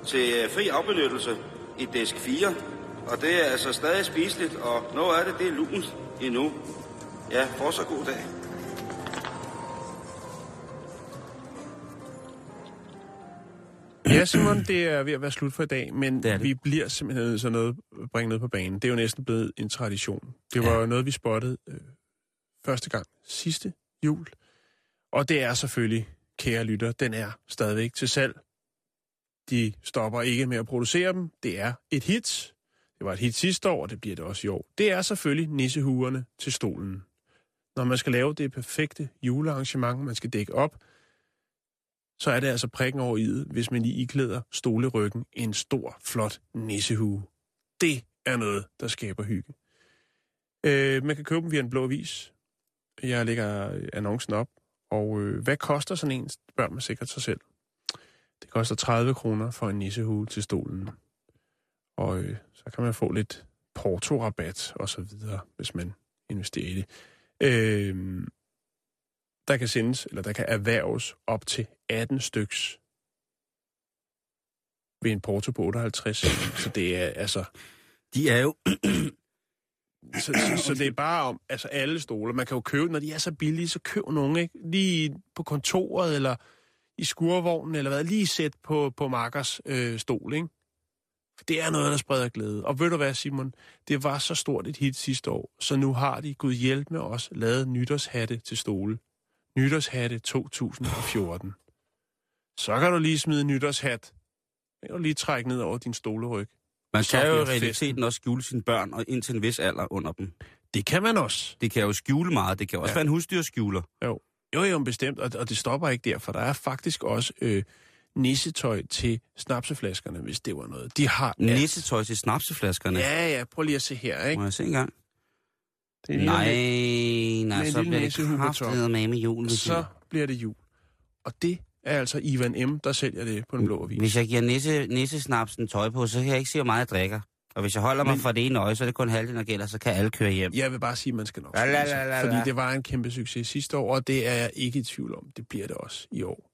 til fri afbenyttelse i disk 4. Og det er altså stadig spiseligt, og noget af det er lunt endnu. Ja, fortsat god dag. Ja, Simon, det er ved at være slut for i dag, men det vi bliver simpelthen sådan noget bringet ned på banen. Det er jo næsten blevet en tradition. Det var jo noget, vi spottede første gang sidste jul. Og det er selvfølgelig, kære lytter, den er stadigvæk til salg. De stopper ikke med at producere dem. Det er et hit. Det var et hit sidste år, og det bliver det også i år. Det er selvfølgelig nissehuerne til stolen. Når man skal lave det perfekte julearrangement, man skal dække op, så er det altså prikken over i'et, hvis man lige iklæder stoleryggen en stor, flot nissehue. Det er noget, der skaber hygge. Man kan købe dem via en blå avis. Jeg lægger annoncen op. Og hvad koster sådan en, spørger man sikkert sig selv. Det koster 30 kroner for en nissehue til stolen. Og så kan man få lidt portorabat og så videre, hvis man investerer i det. Der kan erhverves op til 18 styks ved en porto på 58. Så det er altså... De er jo... så det er bare om altså alle stoler. Man kan jo købe, når de er så billige, så køb nogen, ikke? Lige på kontoret, eller i skurvognen, eller hvad. Lige sæt på Markers stol, ikke? Det er noget, der spreder glæde. Og ved du hvad, Simon? Det var så stort et hit sidste år, så nu har de, Gud hjælp med os, lavet nytårshatte til stole. Nytårshatte 2014. Så kan du lige smide en nytårshat. Den kan du lige trække ned over din stoleryg. Man kan jo i realiteten også skjule sine børn og indtil en vis alder under dem. Det kan man også. Det kan jo skjule meget. Det kan også være en husdyrskjuler. Jo, bestemt. Og det stopper ikke der, for der er faktisk også nissetøj til snapseflaskerne, hvis det var noget. De har nissetøj til snapseflaskerne? Ja, prøv lige at se her, ikke? Må jeg se engang? Nej, så bliver det kraftedet med julen. Så bliver det jul. Og det er altså Ivan M., der sælger det på en blå avis. Hvis jeg giver nissesnapsen tøj på, så kan jeg ikke se, hvor meget jeg drikker. Og hvis jeg holder mig fra det ene øje, så er det kun halvdelen, der gælder, så kan alle køre hjem. Jeg vil bare sige, at man skal nok spise, fordi det var en kæmpe succes sidste år, og det er jeg ikke i tvivl om. Det bliver det også i år.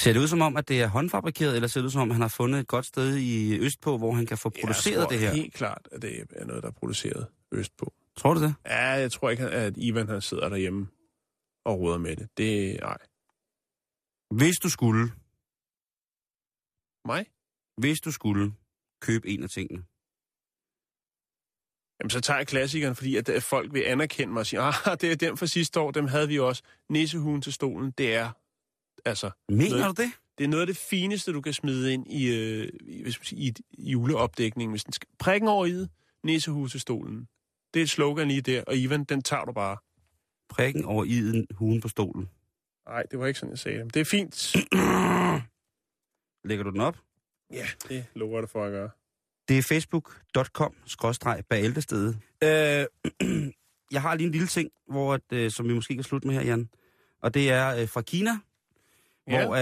Ser det ud som om, at det er håndfabrikeret, eller ser det ud som om, at han har fundet et godt sted i Østpå, hvor han kan få produceret det her? Jeg tror helt klart, at det er noget, der er produceret Østpå. Tror du det? Ja, jeg tror ikke, at Ivan han sidder derhjemme og roder med det. Nej. Hvis du skulle... Mig? Hvis du skulle købe en af tingene. Jamen, så tager jeg klassikeren, fordi at folk vil anerkende mig og sige, det er den fra sidste år, dem havde vi også. Nissehuen til stolen, det er... Altså, mener du det? Det er noget af det fineste, du kan smide ind i juleopdækningen. Hvis den skal prikken over i nissehuen til stolen. Det er et slogan lige der, og Ivan, den tager du bare. Prikken over iden, huen på stolen. Nej, det var ikke sådan, jeg sagde det. Det er fint. Lægger du den op? Ja, det lukker det for at gøre. Det er facebook.com/bæltestedet. Jeg har lige en lille ting, som vi måske kan slutte med her, Jan. Og det er fra Kina, hvor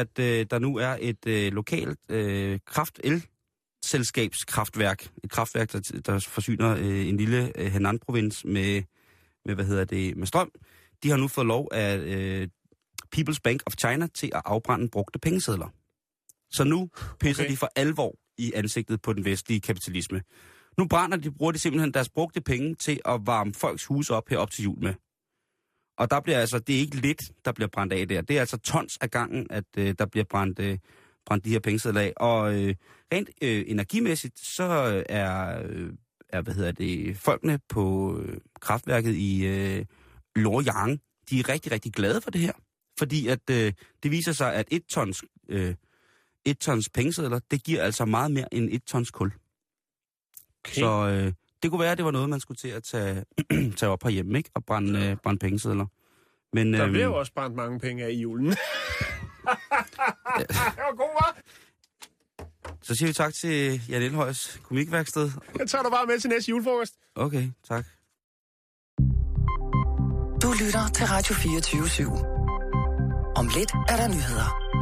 der nu er et lokalt selskabskraftværk. Et kraftværk, der forsyner en lille Henan-provins med strøm. De har nu fået lov af People's Bank of China til at afbrænde brugte pengesedler. Så nu pisser de for alvor i ansigtet på den vestlige kapitalisme. Nu bruger de simpelthen deres brugte penge til at varme folks huse op herop til jul med. Og der bliver altså, det er ikke lidt, der bliver brændt af der. Det er altså tons af gangen, at der bliver brændt de her pengesedler af. Og rent energimæssigt, så er folkene på kraftværket i Luoyang, de er rigtig, rigtig glade for det her. Fordi at det viser sig, at et tons pengesedler, det giver altså meget mere end et tons kul. Okay. Så det kunne være, at det var noget, man skulle til at tage op herhjemme, ikke? Og brænde pengesedler. Men, der blev jo også brændt mange penge af i julen. Det var god, hva'? Så siger vi tak til Jan Elhøjs komikværksted. Jeg tager dig bare med til næste julefrokost. Okay, tak. Du lytter til Radio 24/7. Om lidt er der nyheder.